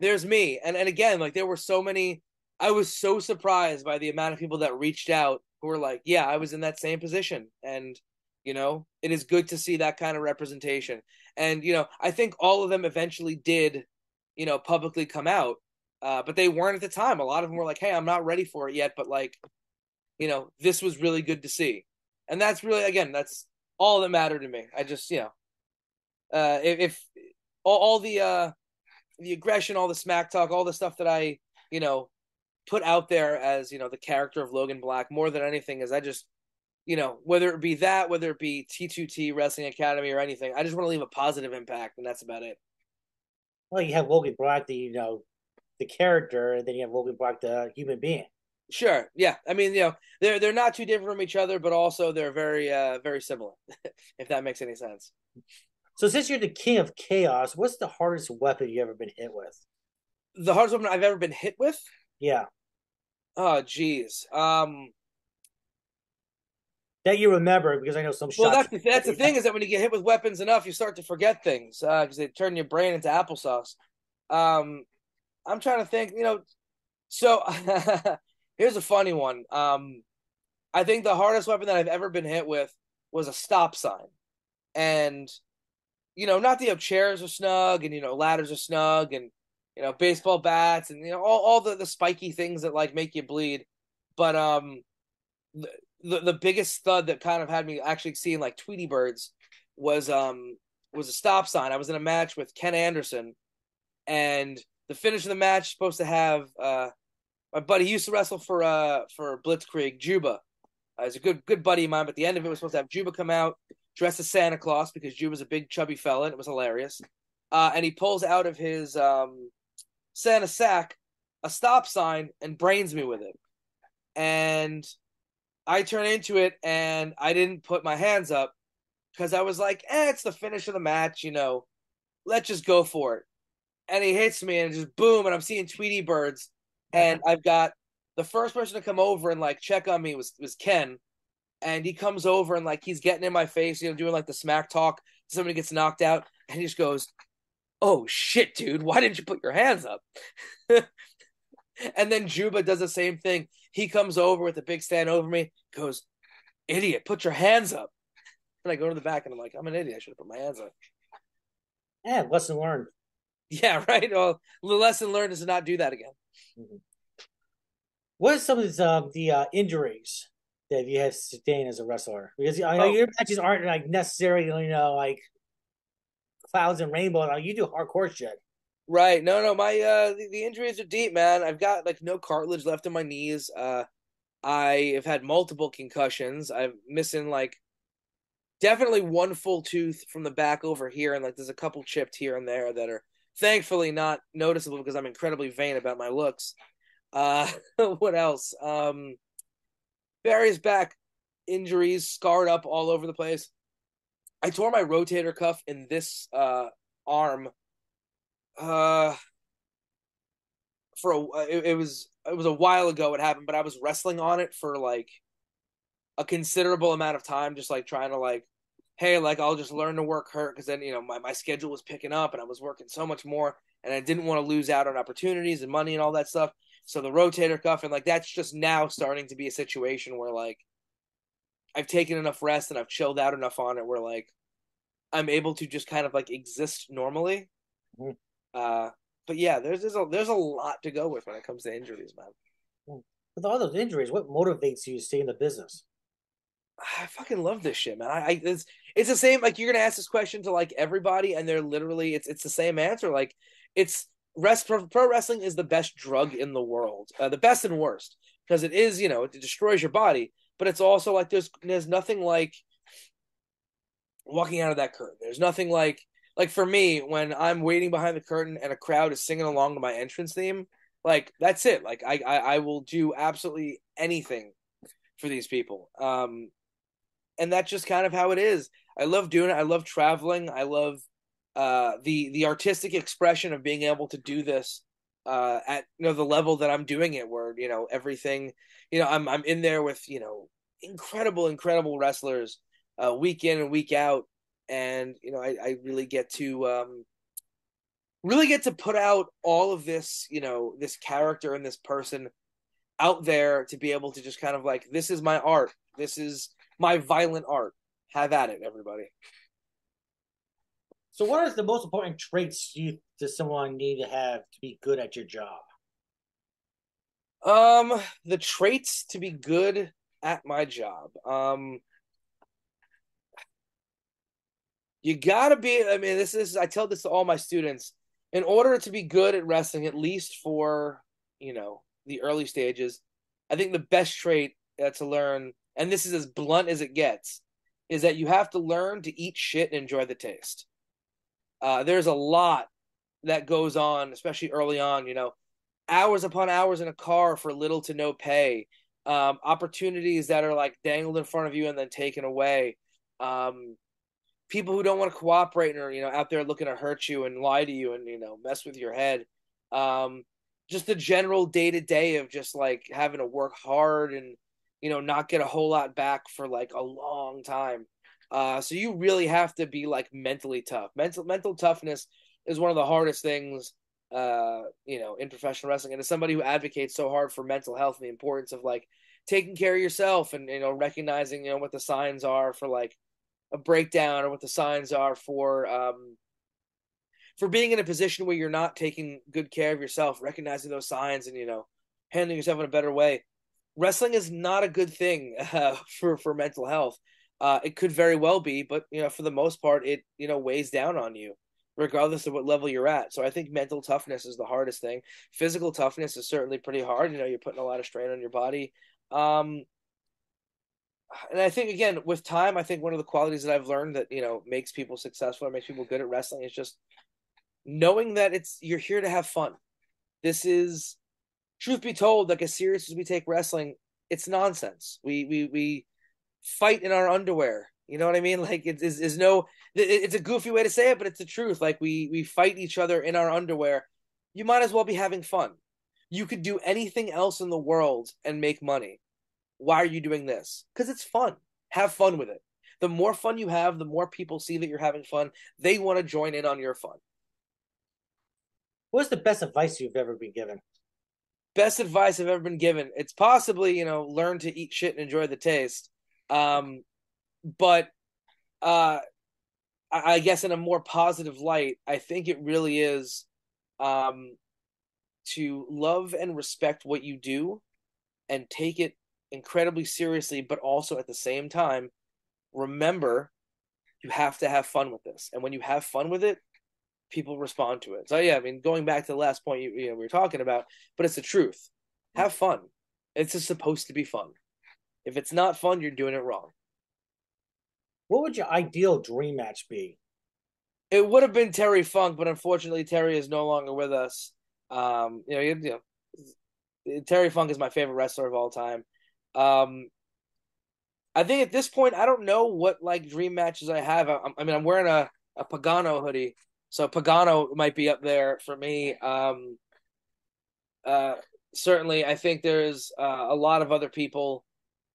there's me. And and again, like there were so many, I was so surprised by the amount of people that reached out who were like, yeah, I was in that same position. And, you know, it is good to see that kind of representation. And, you know, I think all of them eventually did, you know, publicly come out, uh, but they weren't at the time. A lot of them were like, hey, I'm not ready for it yet. But like, you know, this was really good to see. And that's really, again, that's all that mattered to me. I just, you know, uh, if, if all, all the, uh, the aggression, all the smack talk, all the stuff that I, you know, put out there as, you know, the character of Logan Black more than anything is I just, you know, whether it be that, whether it be T two T Wrestling Academy or anything, I just want to leave a positive impact. And that's about it. Well, you have Logan Black, the, you know, the character, and then you have Logan Black, the human being. Sure. Yeah. I mean, you know, they're, they're not too different from each other, but also they're very, uh, very similar, if that makes any sense. So since you're the king of chaos, what's the hardest weapon you've ever been hit with? The hardest weapon I've ever been hit with? Yeah. Oh, geez. Um, that you remember, because I know some well, shots... Well, that's, the, that's the thing, is that when you get hit with weapons enough, you start to forget things, because uh, they turn your brain into applesauce. Um, I'm trying to think, you know... So, here's a funny one. Um, I think the hardest weapon that I've ever been hit with was a stop sign. And... You know, not that you have chairs are snug and, you know, ladders are snug and, you know, baseball bats and, you know, all, all the, the spiky things that, like, make you bleed. But um, the, the the biggest thud that kind of had me actually seeing, like, Tweety Birds was um was a stop sign. I was in a match with Ken Anderson, and the finish of the match supposed to have uh, my buddy used to wrestle for uh for Blitzkrieg, Juba. Uh, he's a good, good buddy of mine, but at the end of it was supposed to have Juba come out, dressed as Santa Claus, because Jude was a big chubby fella, and it was hilarious. Uh, and he pulls out of his um, Santa sack a stop sign and brains me with it. And I turn into it, and I didn't put my hands up, because I was like, eh, it's the finish of the match, you know. Let's just go for it. And he hits me, and just boom, and I'm seeing Tweety Birds. And I've got the first person to come over and, like, check on me was, was Ken. And he comes over and, like, he's getting in my face, you know, doing, like, the smack talk. Somebody gets knocked out, and he just goes, oh, shit, dude, why didn't you put your hands up? And then Juba does the same thing. He comes over with a big stand over me, goes, idiot, put your hands up. And I go to the back, and I'm like, I'm an idiot. I should have put my hands up. Yeah, lesson learned. Yeah, right? Well, the lesson learned is to not do that again. Mm-hmm. What are some of these, uh, the uh, injuries that you have sustained as a wrestler? Because I know oh. your matches aren't like necessarily, you know, like clouds and rainbows. Like, you do hardcore shit. Right. No, no. My uh the, the injuries are deep, man. I've got like no cartilage left in my knees. Uh I have had multiple concussions. I'm missing like definitely one full tooth from the back over here, and like there's a couple chipped here and there that are thankfully not noticeable because I'm incredibly vain about my looks. Uh what else? Um Various back injuries, scarred up all over the place. I tore my rotator cuff in this uh, arm. Uh, for a, it, it was it was a while ago it happened, but I was wrestling on it for like a considerable amount of time, just like trying to like hey, like, I'll just learn to work her, because then, you know, my, my schedule was picking up and I was working so much more, and I didn't want to lose out on opportunities and money and all that stuff. So the rotator cuff, and like, that's just now starting to be a situation where, like, I've taken enough rest and I've chilled out enough on it where, like, I'm able to just kind of, like, exist normally. Mm. Uh, but yeah, there's there's a, there's a lot to go with when it comes to injuries, man. With all those injuries, what motivates you to stay in the business? I fucking love this shit, man. I, I it's it's the same. Like, you're gonna ask this question to, like, everybody, and they're literally it's it's the same answer. Like, it's rest. Pro, pro wrestling is the best drug in the world, uh, the best and worst, because it is, you know, it destroys your body, but it's also like there's there's nothing like walking out of that curtain. There's nothing like like for me when I'm waiting behind the curtain and a crowd is singing along to my entrance theme. Like, that's it. Like, I I, I will do absolutely anything for these people. Um. And that's just kind of how it is. I love doing it. I love traveling. I love uh, the the artistic expression of being able to do this uh, at, you know, the level that I'm doing it, where, you know, everything, you know, I'm I'm in there with, you know, incredible, incredible wrestlers uh, week in and week out. And, you know, I, I really get to um, really get to put out all of this, you know, this character and this person out there to be able to just kind of like, this is my art. This is my violent art. Have at it, everybody. So what are the most important traits you does someone need to have to be good at your job? Um, the traits to be good at my job. Um, you gotta be, I mean, this is, I tell this to all my students, in order to be good at wrestling, at least for, you know, the early stages, I think the best trait uh, to learn, and this is as blunt as it gets, is that you have to learn to eat shit and enjoy the taste. Uh, there's a lot that goes on, especially early on, you know, hours upon hours in a car for little to no pay, um, opportunities that are like dangled in front of you and then taken away. Um, people who don't want to cooperate and are, you know, out there looking to hurt you and lie to you and, you know, mess with your head. Um, just the general day to day of just like having to work hard and, you know, not get a whole lot back for like a long time. Uh, so you really have to be like mentally tough. Mental mental toughness is one of the hardest things, uh, you know, in professional wrestling. And as somebody who advocates so hard for mental health and the importance of like taking care of yourself and, you know, recognizing, you know, what the signs are for like a breakdown or what the signs are for, um, for being in a position where you're not taking good care of yourself, recognizing those signs and, you know, handling yourself in a better way. Wrestling is not a good thing uh, for, for mental health. Uh, it could very well be, but, you know, for the most part, it, you know, weighs down on you regardless of what level you're at. So I think mental toughness is the hardest thing. Physical toughness is certainly pretty hard. You know, you're putting a lot of strain on your body. Um, and I think, again, with time, I think one of the qualities that I've learned that, you know, makes people successful or makes people good at wrestling is just knowing that it's, you're here to have fun. This is, truth be told, like, as serious as we take wrestling, it's nonsense. We we we fight in our underwear. You know what I mean? Like, it is is no. It's a goofy way to say it, but it's the truth. Like, we we fight each other in our underwear. You might as well be having fun. You could do anything else in the world and make money. Why are you doing this? Because it's fun. Have fun with it. The more fun you have, the more people see that you're having fun. They want to join in on your fun. What's the best advice you've ever been given? Best advice I've ever been given. It's possibly, you know, learn to eat shit and enjoy the taste. Um, but uh, I, I guess in a more positive light, I think it really is um, to love and respect what you do and take it incredibly seriously, but also at the same time, remember you have to have fun with this. And when you have fun with it, people respond to it. So yeah, I mean, going back to the last point you, you know, we were talking about, but it's the truth. Have fun. It's just supposed to be fun. If it's not fun, you're doing it wrong. What would your ideal dream match be? It would have been Terry Funk, but unfortunately, Terry is no longer with us. Um, you know, you know, Terry Funk is my favorite wrestler of all time. Um, I think at this point, I don't know what like dream matches I have. I, I mean, I'm wearing a, a Pagano hoodie. So Pagano might be up there for me. Um, uh, certainly, I think there's uh, a lot of other people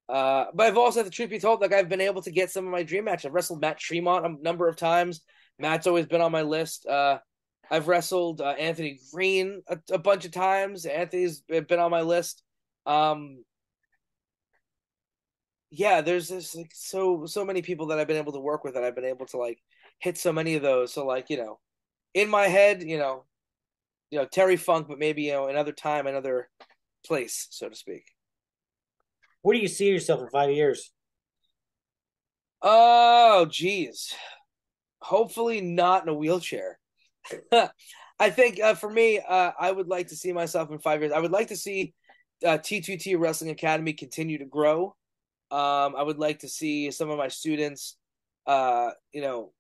Uh, but I've also, the truth be told, like, I've been able to get some of my dream matches. I've wrestled Matt Tremont a number of times. Matt's always been on my list. Uh, I've wrestled uh, Anthony Green a, a bunch of times. Anthony's been on my list. Um, yeah, there's this, like, so so many people that I've been able to work with, and I've been able to, like, hit so many of those. So, like, you know, in my head, you know, you know Terry Funk, but maybe, you know, another time, another place, so to speak. Where do you see yourself in five years? Oh, geez. Hopefully not in a wheelchair. I think uh, for me, uh, I would like to see myself in five years. I would like to see uh, T two T Wrestling Academy continue to grow. Um, I would like to see some of my students, uh, you know,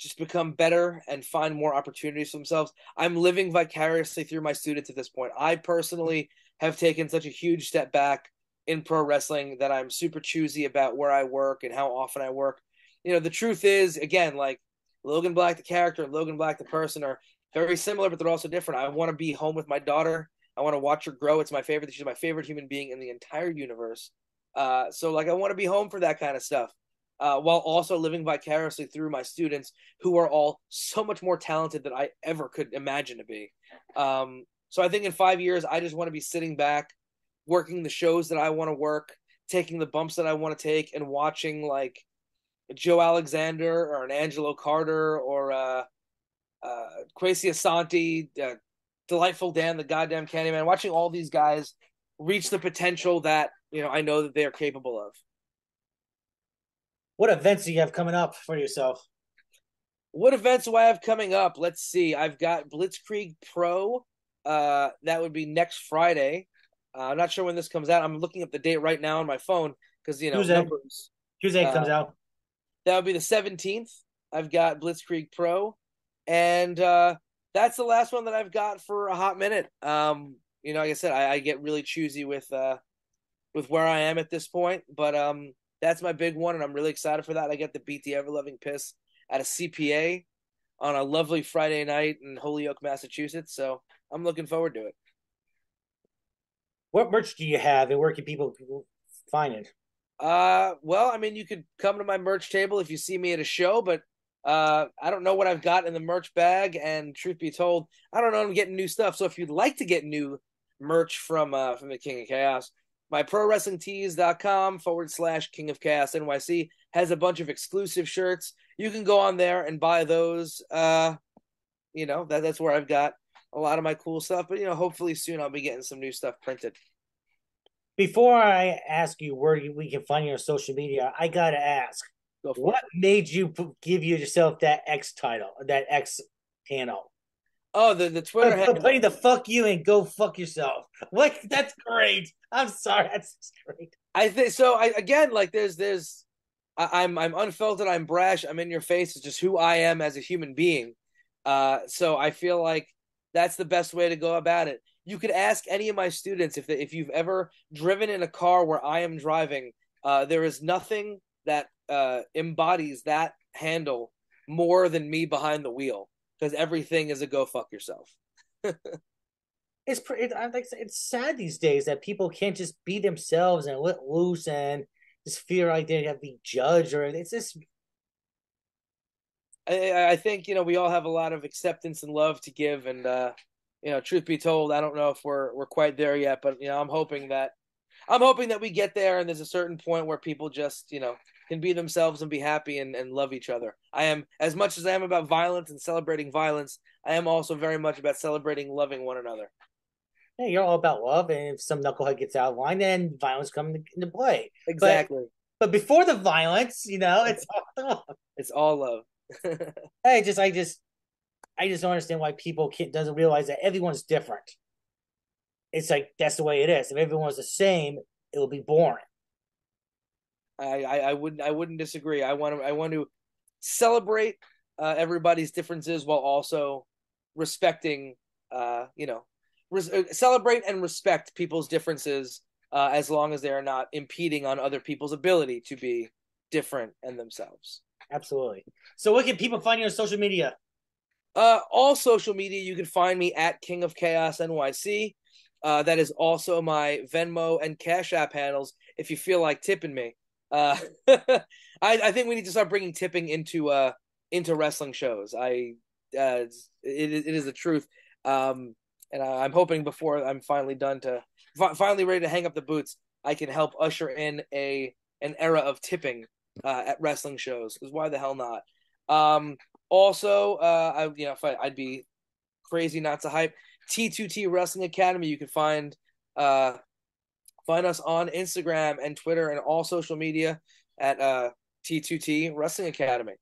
just become better and find more opportunities for themselves. I'm living vicariously through my students at this point. I personally have taken such a huge step back in pro wrestling that I'm super choosy about where I work and how often I work. You know, the truth is, again, like, Logan Black, the character, and Logan Black, the person, are very similar, but they're also different. I want to be home with my daughter. I want to watch her grow. It's my favorite. She's my favorite human being in the entire universe. Uh, so, like, I want to be home for that kind of stuff, uh, while also living vicariously through my students, who are all so much more talented than I ever could imagine to be. Um, so I think in five years, I just want to be sitting back, working the shows that I want to work, taking the bumps that I want to take, and watching, like, Joe Alexander or an Angelo Carter or uh, uh, Kwesi Asante, uh, Delightful Dan, the goddamn Candyman, watching all these guys reach the potential that, you know, I know that they are capable of. What events do you have coming up for yourself? What events do I have coming up? Let's see. I've got Blitzkrieg Pro. Uh, that would be next Friday. Uh, I'm not sure when this comes out. I'm looking up the date right now on my phone because, you know, Tuesday, numbers, Tuesday uh, comes out. That would be the seventeenth. I've got Blitzkrieg Pro. And uh, that's the last one that I've got for a hot minute. Um, you know, like I said, I, I get really choosy with uh, with where I am at this point. But um, that's my big one, and I'm really excited for that. I get to beat the ever-loving piss at a C P A on a lovely Friday night in Holyoke, Massachusetts. So I'm looking forward to it. What merch do you have, and where can people, people find it? Uh, well, I mean, you could come to my merch table if you see me at a show, but uh, I don't know what I've got in the merch bag, and truth be told, I don't know, I'm getting new stuff. So if you'd like to get new merch from uh, from the King of Chaos, my prowrestlingtees.com forward slash King of Chaos N Y C has a bunch of exclusive shirts. You can go on there and buy those. Uh, you know, that that's where I've got a lot of my cool stuff, but, you know, hopefully soon I'll be getting some new stuff printed. Before I ask you where you, we can find you on social media, I got to ask, Go what it. made you p- give yourself that X title, that X handle? Oh, the, the Twitter handle. Putting the fuck you and go fuck yourself. Like, that's great. I'm sorry. That's great. I think so. I, again, like there's, there's, I, I'm, I'm unfiltered. I'm brash. I'm in your face. It's just who I am as a human being. Uh, so I feel like that's the best way to go about it. You could ask any of my students if they, if you've ever driven in a car where I am driving. Uh, there is nothing that uh, embodies that handle more than me behind the wheel, because everything is a go fuck yourself. It's pretty, I like it's sad these days that people can't just be themselves and let loose and just fear like they have to be judged or it's just. I, I think, you know, we all have a lot of acceptance and love to give, and uh, you know, truth be told, I don't know if we're we're quite there yet, but, you know, I'm hoping that I'm hoping that we get there, and there's a certain point where people just, you know, can be themselves and be happy and, and love each other. I am, as much as I am about violence and celebrating violence, I am also very much about celebrating loving one another. Yeah, you're all about love, and if some knucklehead gets out of line, then violence comes into play. Exactly. But, but before the violence, you know, it's all love. It's all love. I just, I just, I just don't understand why people can't, doesn't realize that everyone's different. It's like, that's the way it is. If everyone's the same, it'll be boring. I, I, I wouldn't, I wouldn't disagree. I want to, I want to celebrate uh, everybody's differences while also respecting, uh, you know, res- celebrate and respect people's differences uh, as long as they are not impeding on other people's ability to be different and themselves. Absolutely. So where can people find you on social media? Uh, all social media, you can find me at King of Chaos N Y C. Uh, that is also my Venmo and Cash App handles if you feel like tipping me. Uh, I, I think we need to start bringing tipping into uh, into wrestling shows. I uh, it, it is the truth. Um, and I, I'm hoping before I'm finally done to fi- finally ready to hang up the boots, I can help usher in a an era of tipping uh, at wrestling shows. Because why the hell not? Um, also, uh, I you know if I, I'd be crazy not to hype T two T Wrestling Academy. You can find uh, find us on Instagram and Twitter and all social media at uh, T two T Wrestling Academy.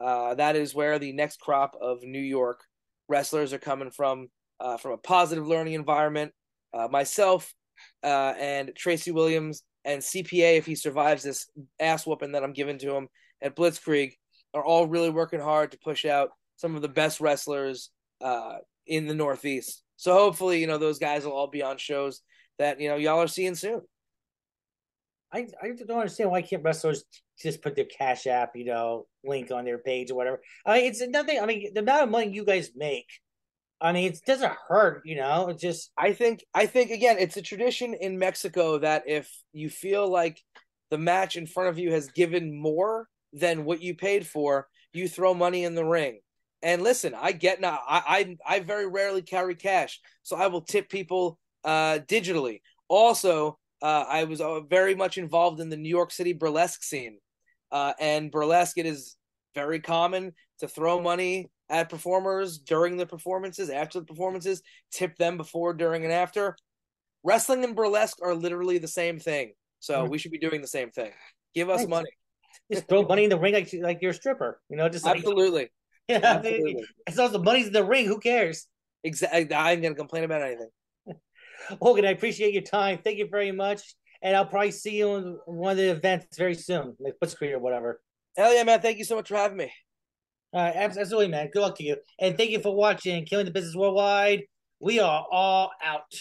Uh, that is where the next crop of New York wrestlers are coming from, uh, from a positive learning environment. Uh, myself uh, and Tracy Williams and C P A, if he survives this ass whooping that I'm giving to him at Blitzkrieg, are all really working hard to push out some of the best wrestlers uh, in the Northeast. So hopefully, you know, those guys will all be on shows that, you know, y'all are seeing soon. I, I don't understand why can't wrestlers just put their Cash App, you know, link on their page or whatever. I mean, it's nothing. I mean, the amount of money you guys make, I mean, it doesn't hurt, you know. It's just I think I think again, it's a tradition in Mexico that if you feel like the match in front of you has given more than what you paid for, you throw money in the ring. And listen, I get now. I, I I very rarely carry cash, so I will tip people uh, digitally. Also, uh, I was very much involved in the New York City burlesque scene, uh, and burlesque, it is very common to throw money at performers during the performances, after the performances, tip them before, during, and after. Wrestling and burlesque are literally the same thing, so we should be doing the same thing. Give us Thanks. money. Just throw money in the ring like like you're a stripper, you know. Just absolutely. Like- Yeah, absolutely. I mean, as long as the money's in the ring, who cares? Exactly. I'm going to complain about anything. Hogan, I appreciate your time. Thank you very much. And I'll probably see you on one of the events very soon, like Blitzkrieg or whatever. Hell yeah, man. Thank you so much for having me. All right, absolutely, man. Good luck to you. And thank you for watching Killing the Business Worldwide. We are all out.